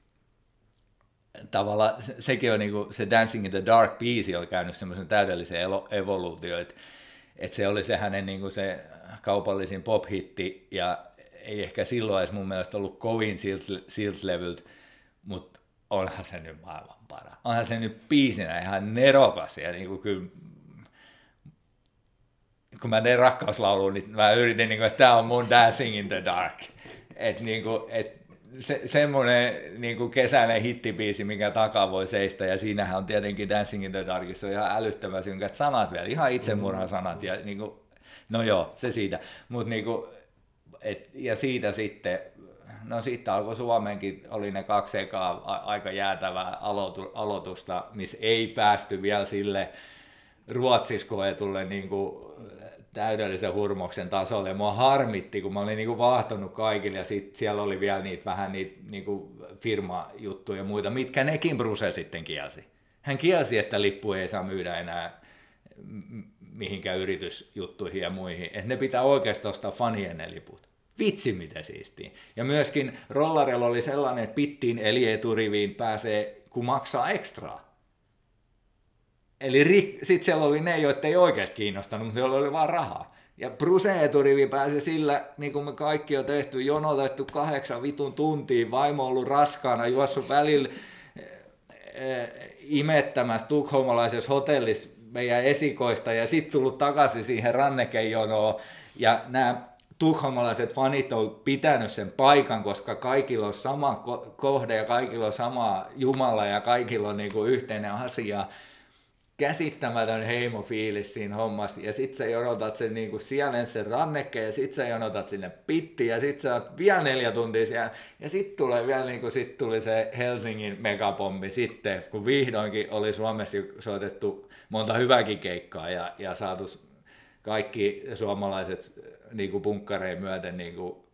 tavallaan sekin on niinku, se Dancing in the Dark biisi oli käynyt semmoisen täydellisen evoluutioon, että et se oli se hänen niinku se kaupallisin pop-hitti, ja ei ehkä silloin edes mun mielestä ollut kovin siltä levyltä, mutta onhan se nyt maailman paras, onhan se nyt biisinä ihan nerokas, ja niinku kyllä kun mä tein rakkauslauluun, niin mä yritin, niin kuin, että tää on mun Dancing in the Dark. Että niin et se, semmoinen niin kesäinen hittibiisi, minkä takaa voi seistä, ja siinähän on tietenkin Dancing in the Darkissa on ihan älyttömän synkät sanat vielä, ihan itsemurhasanat, ja niin kuin, no joo, se siitä. Mut, niin kuin, et, ja siitä sitten, no sitten alkoi Suomenkin, oli ne kaksi ekaa a, aika jäätävää aloitu, aloitusta, missä ei päästy vielä sille Ruotsissa koetulle niin kuin täydellisen hurmoksen tasolle, ja mua harmitti, kun mä olin niinku vaahtonut kaikille, ja sit siellä oli vielä niitä vähän niitä niinku firmajuttuja ja muita, mitkä nekin Bruce sitten kielsi. Hän kielsi, että lippu ei saa myydä enää mihinkään yritysjuttuihin ja muihin, että ne pitää oikeastaan ostaa fanien ne liput. Vitsi, mitä siistiä. Ja myöskin Rollarella oli sellainen, että pittiin eli eturiviin pääsee, kun maksaa ekstraa. Eli rik- sitten siellä oli ne, joita ei oikeasti kiinnostanut, mutta joilla oli vaan rahaa. Ja Brucen eturivi pääsi sillä, niin kuin me kaikki on tehty, jonotettu kahdeksan vitun tuntia, vaimo ollut raskaana, juossut välillä äh, äh, imettämässä tukholmalaisessa hotellissa meidän esikoista, ja sitten tullut takaisin siihen rannekejonoon. Ja nämä tukholmalaiset fanit on pitänyt sen paikan, koska kaikilla on sama ko- kohde ja kaikilla on sama Jumala ja kaikilla on niin kuin yhteinen asia. Käsittämätön heimofiilis siinä hommassa, ja sit sä jonotat sen niinku siellä sen rannekkeen, ja sit sä jonotat sinne pittiin, ja sit sä oot vielä neljä tuntia siellä, ja sit tulee vielä niinku, sit tuli se Helsingin megapommi sitten, kun vihdoinkin oli Suomessa soitettu monta hyvääkin keikkaa, ja, ja saatu kaikki suomalaiset niinku punkkareen myöten niinku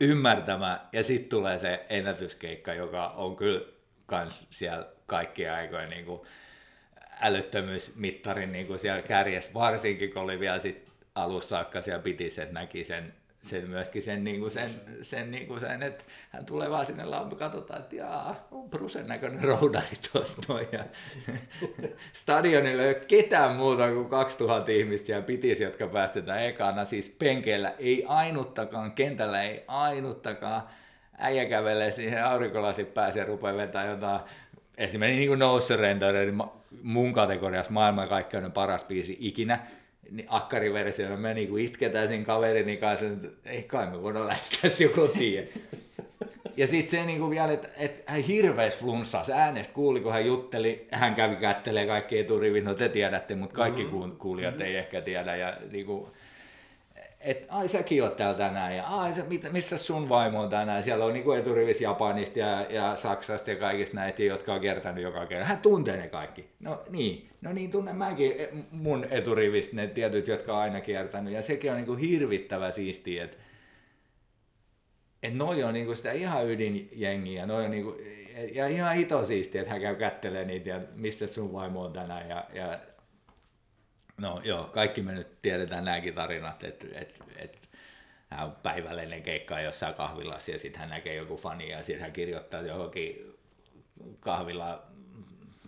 ymmärtämään, ja sitten tulee se ennätyskeikka, joka on kyllä kans siellä kaikkien aikojen niin kuin älyttömyysmittarin niin kuin siellä kärjessä, varsinkin kun oli vielä sit alussa saakka siellä pitis, että näki sen, sen myöskin sen, niin kuin sen, sen, niin kuin sen, että hän tulee vaan sinne lampi, katsotaan, että jaa, on Brucen näköinen roudari tuossa noin. Stadionilla ei ole ketään muuta kuin kaksituhatta ihmistä siellä pitis, jotka päästetään ekana, siis penkeillä ei ainuttakaan, kentällä ei ainuttakaan. Äijä kävelee siihen aurinkolasit pääsee ja rupeaa vetämään jotain, esimerkiksi niin kuin No Surrender, niin mun kategoriassa maailmankaikkeuden paras biisi ikinä, niin akkariversioon me niin kuin itketään sen kaverini kanssa, että ei kai me voidaan lähteä se kotiin. Ja sit se niin kuin vielä, että et, hän hirveäs flunssaa, se äänestä kuuli, kun hän jutteli, hän kävi kättelee kaikki eturivin, no te tiedätte, mutta kaikki mm-hmm. kuulijat ei ehkä tiedä. Ja niin kuin, että ai säkin oot täällä tänään ja ai sä, mit, missä sun vaimo on tänään. Siellä on niinku eturivis Japanista ja, ja Saksasta ja kaikista näitä, jotka on kiertänyt joka kerran. Hän tuntee ne kaikki. No niin, no niin tunnen mäkin mun eturivistä ne tietyt, jotka on aina kiertänyt. Ja sekin on niinku hirvittävä siistiä, että et noi on niinku sitä ihan ydinjengiä. Noi on niinku, ja ihan hito siistiä, että hän käy kättelee niitä ja missä sun vaimo on tänään. Ja, ja no joo, kaikki me nyt tiedetään nämäkin tarinat, että et, et, hän on päivällinen keikka jossain kahvilassa ja sitten hän näkee joku fani ja sitten hän kirjoittaa johonkin kahvila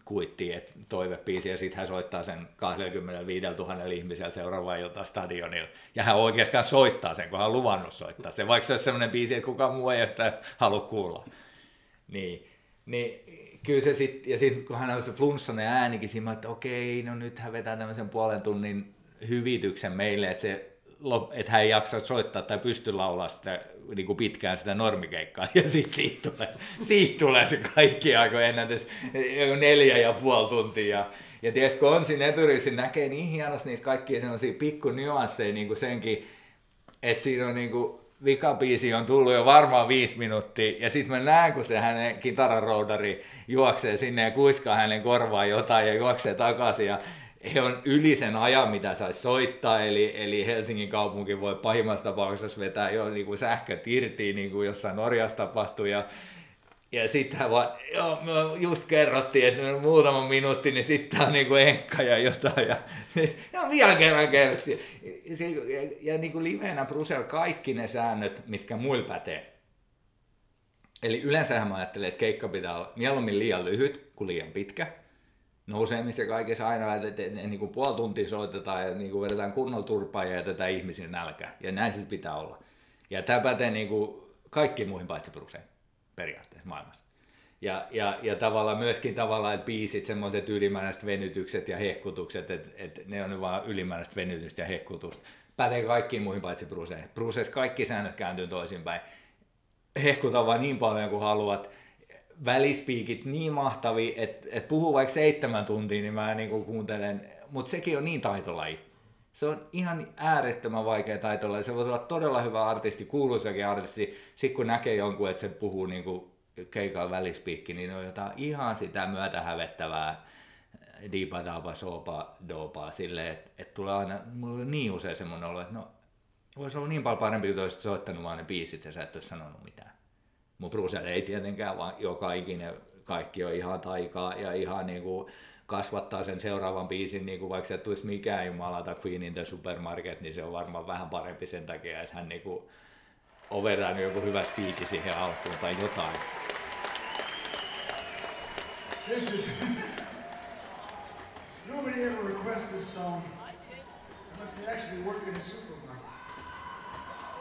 kuittiin, että toivepiisi ja sitten hän soittaa sen kaksikymmentäviisituhatta ihmisellä seuraavaan jotain stadionilla. Ja hän oikeastaan soittaa sen, kun hän on luvannut soittaa sen, vaikka se olisi sellainen biisi, että kukaan muu ei sitä halua kuulla. Niin, niin. Kyllä se sitten, ja sitten kun hän on se flunssainen äänikin, siinä että okei, no nyt hän vetää tämmöisen puolen tunnin hyvityksen meille, että, se, että hän ei jaksa soittaa tai pysty laulaa sitä niin kuin pitkään sitä normikeikkaa, ja sitten siitä tulee, siitä tulee se kaikki aikojen ennätys, neljä ja puoli tuntia, ja, ja tietysti kun on siinä eturivissä, näkee niin hienosti niitä kaikkia semmoisia pikku nyansseja, niin kuin senkin, että siinä on niin kuin, vikabiisi on tullut jo varmaan viisi minuuttia, ja sitten mä näen, kun se hänen kitararoudari juoksee sinne ja kuiskaa hänen korvaan jotain ja juoksee takaisin, ja he on yli sen ajan, mitä saisi soittaa, eli, eli Helsingin kaupunki voi pahimmassa tapauksessa vetää jo niin kuin sähköt irti, niin kuin jossain Norjassa tapahtui, ja, ja sitten hän vaan, joo, just kerrottiin, että muutama minuutti, niin sitten on niin kuin enkka ja jotain, ja, ja vielä kerran kerrottiin. Ja, ja, ja niin kuin liveenä Brucel kaikki ne säännöt, mitkä muilla pätee. Eli yleensähän mä ajattelen, että keikka pitää olla mieluummin liian lyhyt kuin liian pitkä. No useimmissa kaikissa aina, että niin kuin puoli tuntia soitetaan ja niin kuin vedetään kunnolla turpaa ja jätetään ihmisiä nälkää. Ja näin siis pitää olla. Ja tämä pätee niin kuin kaikkiin muihin paitsi Brucel. Periaatteessa maailmassa. Ja, ja, ja tavallaan myöskin tavallaan, että biisit, semmoiset ylimääräiset venytykset ja hehkutukset, että et ne on nyt vaan ylimääräistä venytystä ja hehkutusta. Pätee kaikkiin muihin paitsi Bruceen. Bruceessa kaikki säännöt kääntyy toisinpäin. Hehkuta vaan niin paljon kuin haluat. Välispiikit niin mahtavia, että et puhu vaikka seitsemän tuntia, niin mä niinku kuuntelen. Mutta sekin on niin taitolaji. Se on ihan äärettömän vaikea taitolla, ja se voi olla todella hyvä artisti, kuuluisakin artisti. Sitten kun näkee jonkun, että se puhuu niin keikan välispiikki, niin on jotain ihan sitä myötä hävettävää diipa daapa soopa doopaa silleen, että et tulee aina, mulla on niin usein semmoinen olo, että no, olisi ollut niin paljon parempi, kun olisit soittanut vaan ne biisit, ja sä et ole sanonut mitään. Mun Brucel ei tietenkään, vaan joka ikinen kaikki on ihan taikaa ja ihan niinku kasvattaa sen seuraavan biisin, niin kuin vaikka se tulisi mikään jumalata Queen in the Supermarket, niin se on varmaan vähän parempi sen takia, että hän niin kuin on verrannut joku hyvä spiikki siihen alkuun tai jotain. This is... Nobody ever requests this song unless they actually work in a supermarket.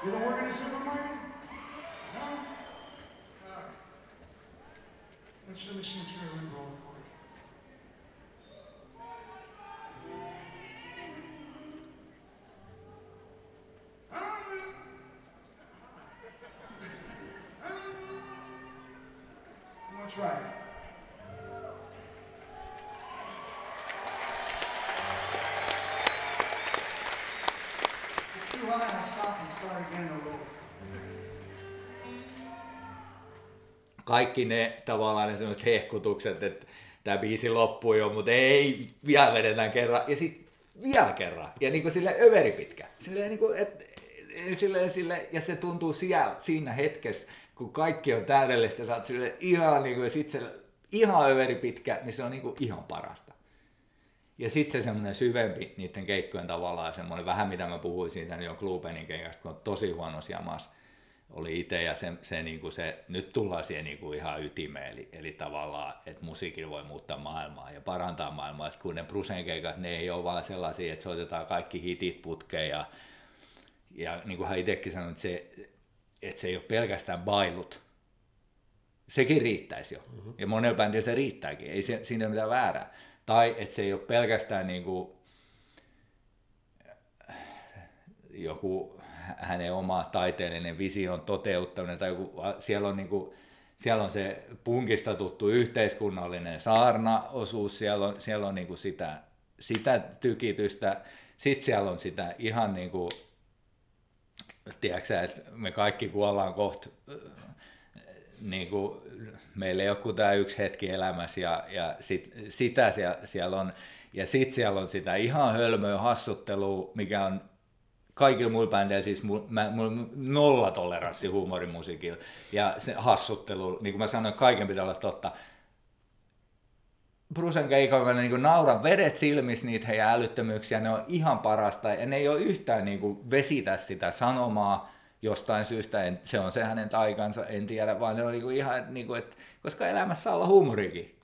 You don't work in a supermarket? No? Uh, let's finish and try to re-roll. Try it. It's too high, I'll stop and start again a little. Kaikki ne tavallaan ne sellaiset hehkutukset, että tämä biisi loppuu jo, mutta ei, vielä vedetään kerran ja sitten vielä kerran. Ja niin kuin silleen överi pitkä. Silleen niin kuin, että esille, esille, ja se tuntuu siellä, siinä hetkessä, kun kaikki on täydellistä, ja sä oot silleen ihan niin kuin, ja sit se ihan överi pitkä, niin se on niin kuin ihan parasta. Ja sit se semmonen syvempi niiden keikkojen tavallaan, semmonen vähän mitä mä puhuin siitä niin on Klubenin keikasta, kun on tosi huonossa jamassa oli itse, ja se, se, niin kuin se, nyt tullaan siihen niin kuin ihan ytimeen, eli, eli tavallaan, että musiikilla voi muuttaa maailmaa ja parantaa maailmaa, että kun ne Brucen keikat, ne ei ole vaan sellaisia, että soitetaan kaikki hitit putkeen, ja, ja niin kuin hän itsekin sanoi, että se, että se ei ole pelkästään bailut, sekin riittäisi jo, mm-hmm. ja monella bändillä se riittääkin, ei se, siinä ole mitään väärää, tai että se ei ole pelkästään niin kuin joku hänen oma taiteellinen vision toteuttaminen, tai joku, siellä on, niin kuin, siellä on se punkista tuttu yhteiskunnallinen saarnaosuus, siellä on, siellä on niin kuin sitä, sitä tykitystä, sitten siellä on sitä ihan niin kuin, tiedätkö, että me kaikki kuollaan kohta, niin kuin, meillä ei ole kuin tämä yksi hetki elämässä, ja, ja sit, sitä siellä, siellä on, ja sitten siellä on sitä ihan hölmöä hassuttelua, mikä on kaikilla muilla bändeillä, siis mulla on nolla toleranssi huumorimusiikilla ja se hassuttelu, niin kuin mä sanoin, kaiken pitää olla totta. Brucen keikoilla mä niin nauran vedet silmissä niitä heidän älyttömyyksiä, ne on ihan parasta ja ne ei ole yhtään niin kuin vesitä sitä sanomaa jostain syystä, en, se on se hänen taikansa, en tiedä, vaan ne on niin kuin ihan, niin kuin, että, koska elämässä saa olla huumorikin.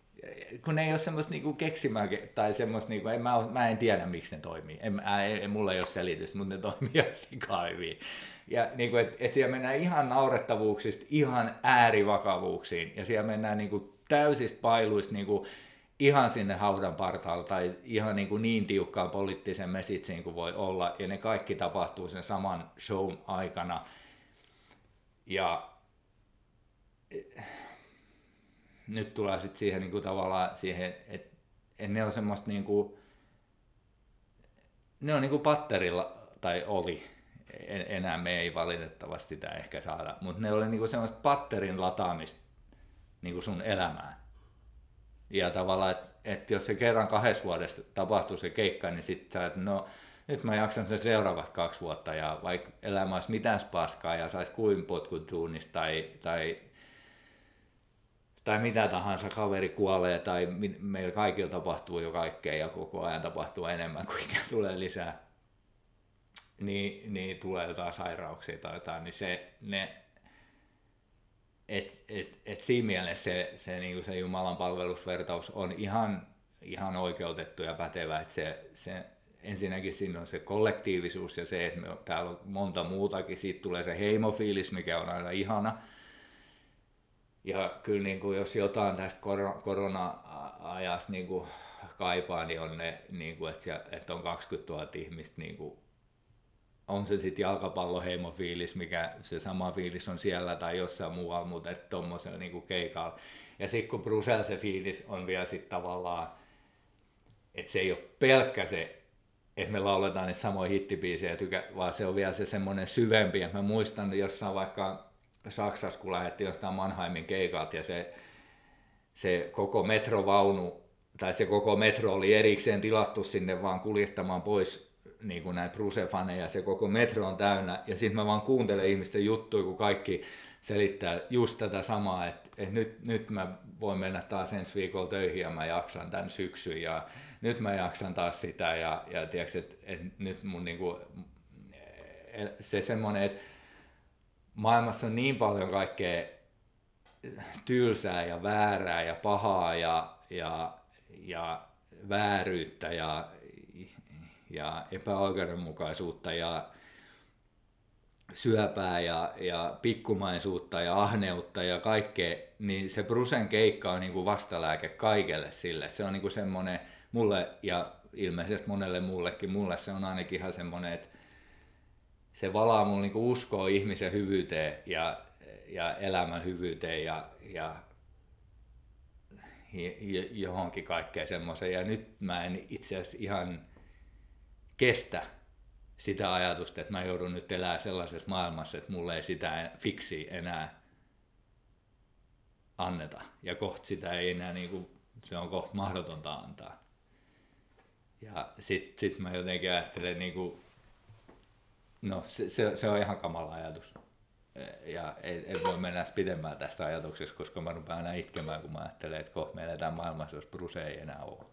Kun ei ole semmoista niinku keksimää tai semmoista, niinku, en, mä, mä en tiedä miksi ne toimii, en, en, mulla ei ole selitys, mutta ne toimii sikaa hyvin. Ja niinku, et, et siellä mennään ihan naurettavuuksista, ihan äärivakavuuksiin ja siellä mennään niinku täysistä pailuista niinku, ihan sinne haudan partaalle tai ihan niinku, niin tiukkaan poliittisen messitsiin kuin voi olla ja ne kaikki tapahtuu sen saman shown aikana. Ja nyt tulee sitten siihen niinku tavallaan siihen, että et ne on semmoista niinku, ne on niinku patterilla, tai oli, en, enää me ei valitettavasti sitä ehkä saada, mutta ne oli niinku semmoista patterin lataamista niinku sun elämään. Ja tavallaan, että et jos se kerran kahdessa vuodessa tapahtuu se keikka, niin sitten sä, että no nyt mä jaksan sen seuraavat kaksi vuotta, ja vaikka elämä olisi mitään paskaa ja saisi kuin potkut duunista tai, tai tai mitä tahansa, kaveri kuolee, tai meillä kaikilla tapahtuu jo kaikkea, ja koko ajan tapahtuu enemmän kuin ikinä tulee lisää, niin, niin tulee jotain sairauksia tai jotain, niin se, ne, et, et, et siinä mielessä se, se, niin kuin se Jumalan palvelusvertaus on ihan, ihan oikeutettu ja pätevä, että se, se, ensinnäkin siinä on se kollektiivisuus ja se, että me, täällä on monta muutakin, siitä tulee se heimofiilis, mikä on aina ihana. Ja kyllä niin kuin jos jotain tästä korona-ajasta niin kuin kaipaa, niin on ne, niin kuin, että, siellä, että on kaksikymmentätuhatta ihmistä, niin kuin, on se sitten jalkapalloheimofiilis, mikä se sama fiilis on siellä tai jossain muualla, mutta tuommoisella niin kuin keikalla. Ja sitten kun Brucella se fiilis on vielä sitten tavallaan, että se ei ole pelkkä se, että me lauletaan ne samoja hittibiisejä, tykä, vaan se on vielä se semmoinen syvempi. Mä muistan jossain vaikka Saksassa, kun lähdettiin jostain Mannheimin keikalta ja se, se koko metrovaunu, tai se koko metro oli erikseen tilattu sinne vaan kuljettamaan pois niin kuin näitä Bruce-faneja, se koko metro on täynnä, ja sitten mä vaan kuuntelen ihmisten juttuja, kun kaikki selittää just tätä samaa, että, että nyt, nyt mä voin mennä taas ensi viikolla töihin ja mä jaksan tämän syksyn, ja nyt mä jaksan taas sitä, ja, ja tiedätkö, että, että nyt mun niin kuin, se semmoinen, että maailmassa on niin paljon kaikkea tylsää ja väärää ja pahaa ja, ja, ja vääryyttä ja, ja epäoikeudenmukaisuutta ja syöpää ja, ja pikkumaisuutta ja ahneutta ja kaikkea, niin se Brucen keikka on niinku vastalääke kaikelle sille. Se on niinku semmoinen mulle ja ilmeisesti monelle muullekin, mulle se on ainakin ihan semmoinen, että se valaa mun niinku uskoa ihmisen hyvyyteen ja, ja elämän hyvyyteen ja, ja johonkin kaikkeen semmoiseen. Ja nyt mä en itse asiassa ihan kestä sitä ajatusta, että mä joudun nyt elämään sellaisessa maailmassa, että mulle ei sitä fiksi enää anneta. Ja kohta sitä ei enää, niinku, se on kohta mahdotonta antaa. Ja sit, sit mä jotenkin ajattelen, niinku, No se, se, se on ihan kamala ajatus. Ja ei, ei voi mennä pidemmään tästä ajatuksesta, koska mä rupean aina itkemään, kun mä ajattelen, että kohta me eletään maailmassa, jos Bruce ei enää ole.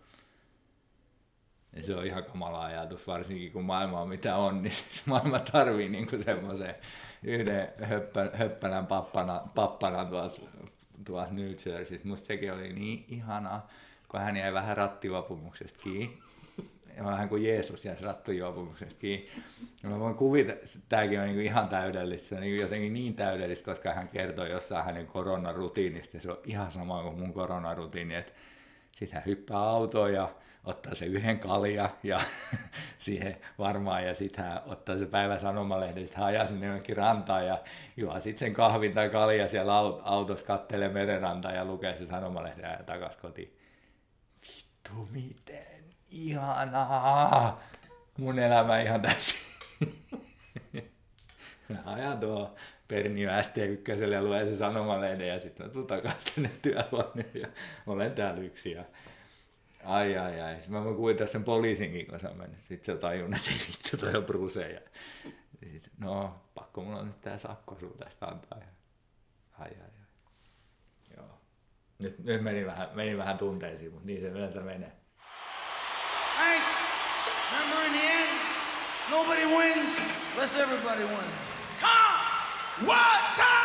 Ja se on ihan kamala ajatus, varsinkin kun maailma on mitä on, niin siis maailma tarvii niinku semmoisen yhden höppän, höppänän pappana, pappana tuolta tuolt New Jerseyssä. Musta sekin oli niin ihanaa, kun hän jäi vähän rattijuopumuksesta kiinni. Vähän kuin Jeesus jäisi rattijuopumuksesta kiinni. Mä voin kuvitella, tämäkin on niinku ihan täydellistä, se on niinku jotenkin niin täydellistä, koska hän kertoi jossain hänen koronarutiinista. Se on ihan sama kuin mun koronarutiini, että sit hän hyppää autoon ja ottaa se yhden kalja ja siihen varmaan, ja sitten hän ottaa se päivän sanomalehden, sitten hän ajaa sinne jonnekin rantaan ja juo sitten sen kahvin tai kalja siellä autossa, kattelee merenrantaa ja lukee se sanomalehden ja takaisin kotiin. Vittu, miten ihanaa! Mun elämä ihan täysin. Mä ajan tuo Perniö S T ykköselle ja luen se sanomalehden ja sitten mä tulen takaisin tänne työhuoneen ja olen täällä yksi. Ja... Ai ai ai, mä voin kuvitella sen poliisinkin, kun se on mennyt. Sitten se tajunnut, että ei vittu, toi on Bruce. Ja... ja sitten, no pakko mulla on nyt tää sakko sun tästä antaa. Ja... Ai ai ai. Joo. Nyt, nyt meni vähän, meni vähän tunteisiin, mutta niin se yleensä menee. Hey, remember in the end, nobody wins, unless everybody wins. Come! What time?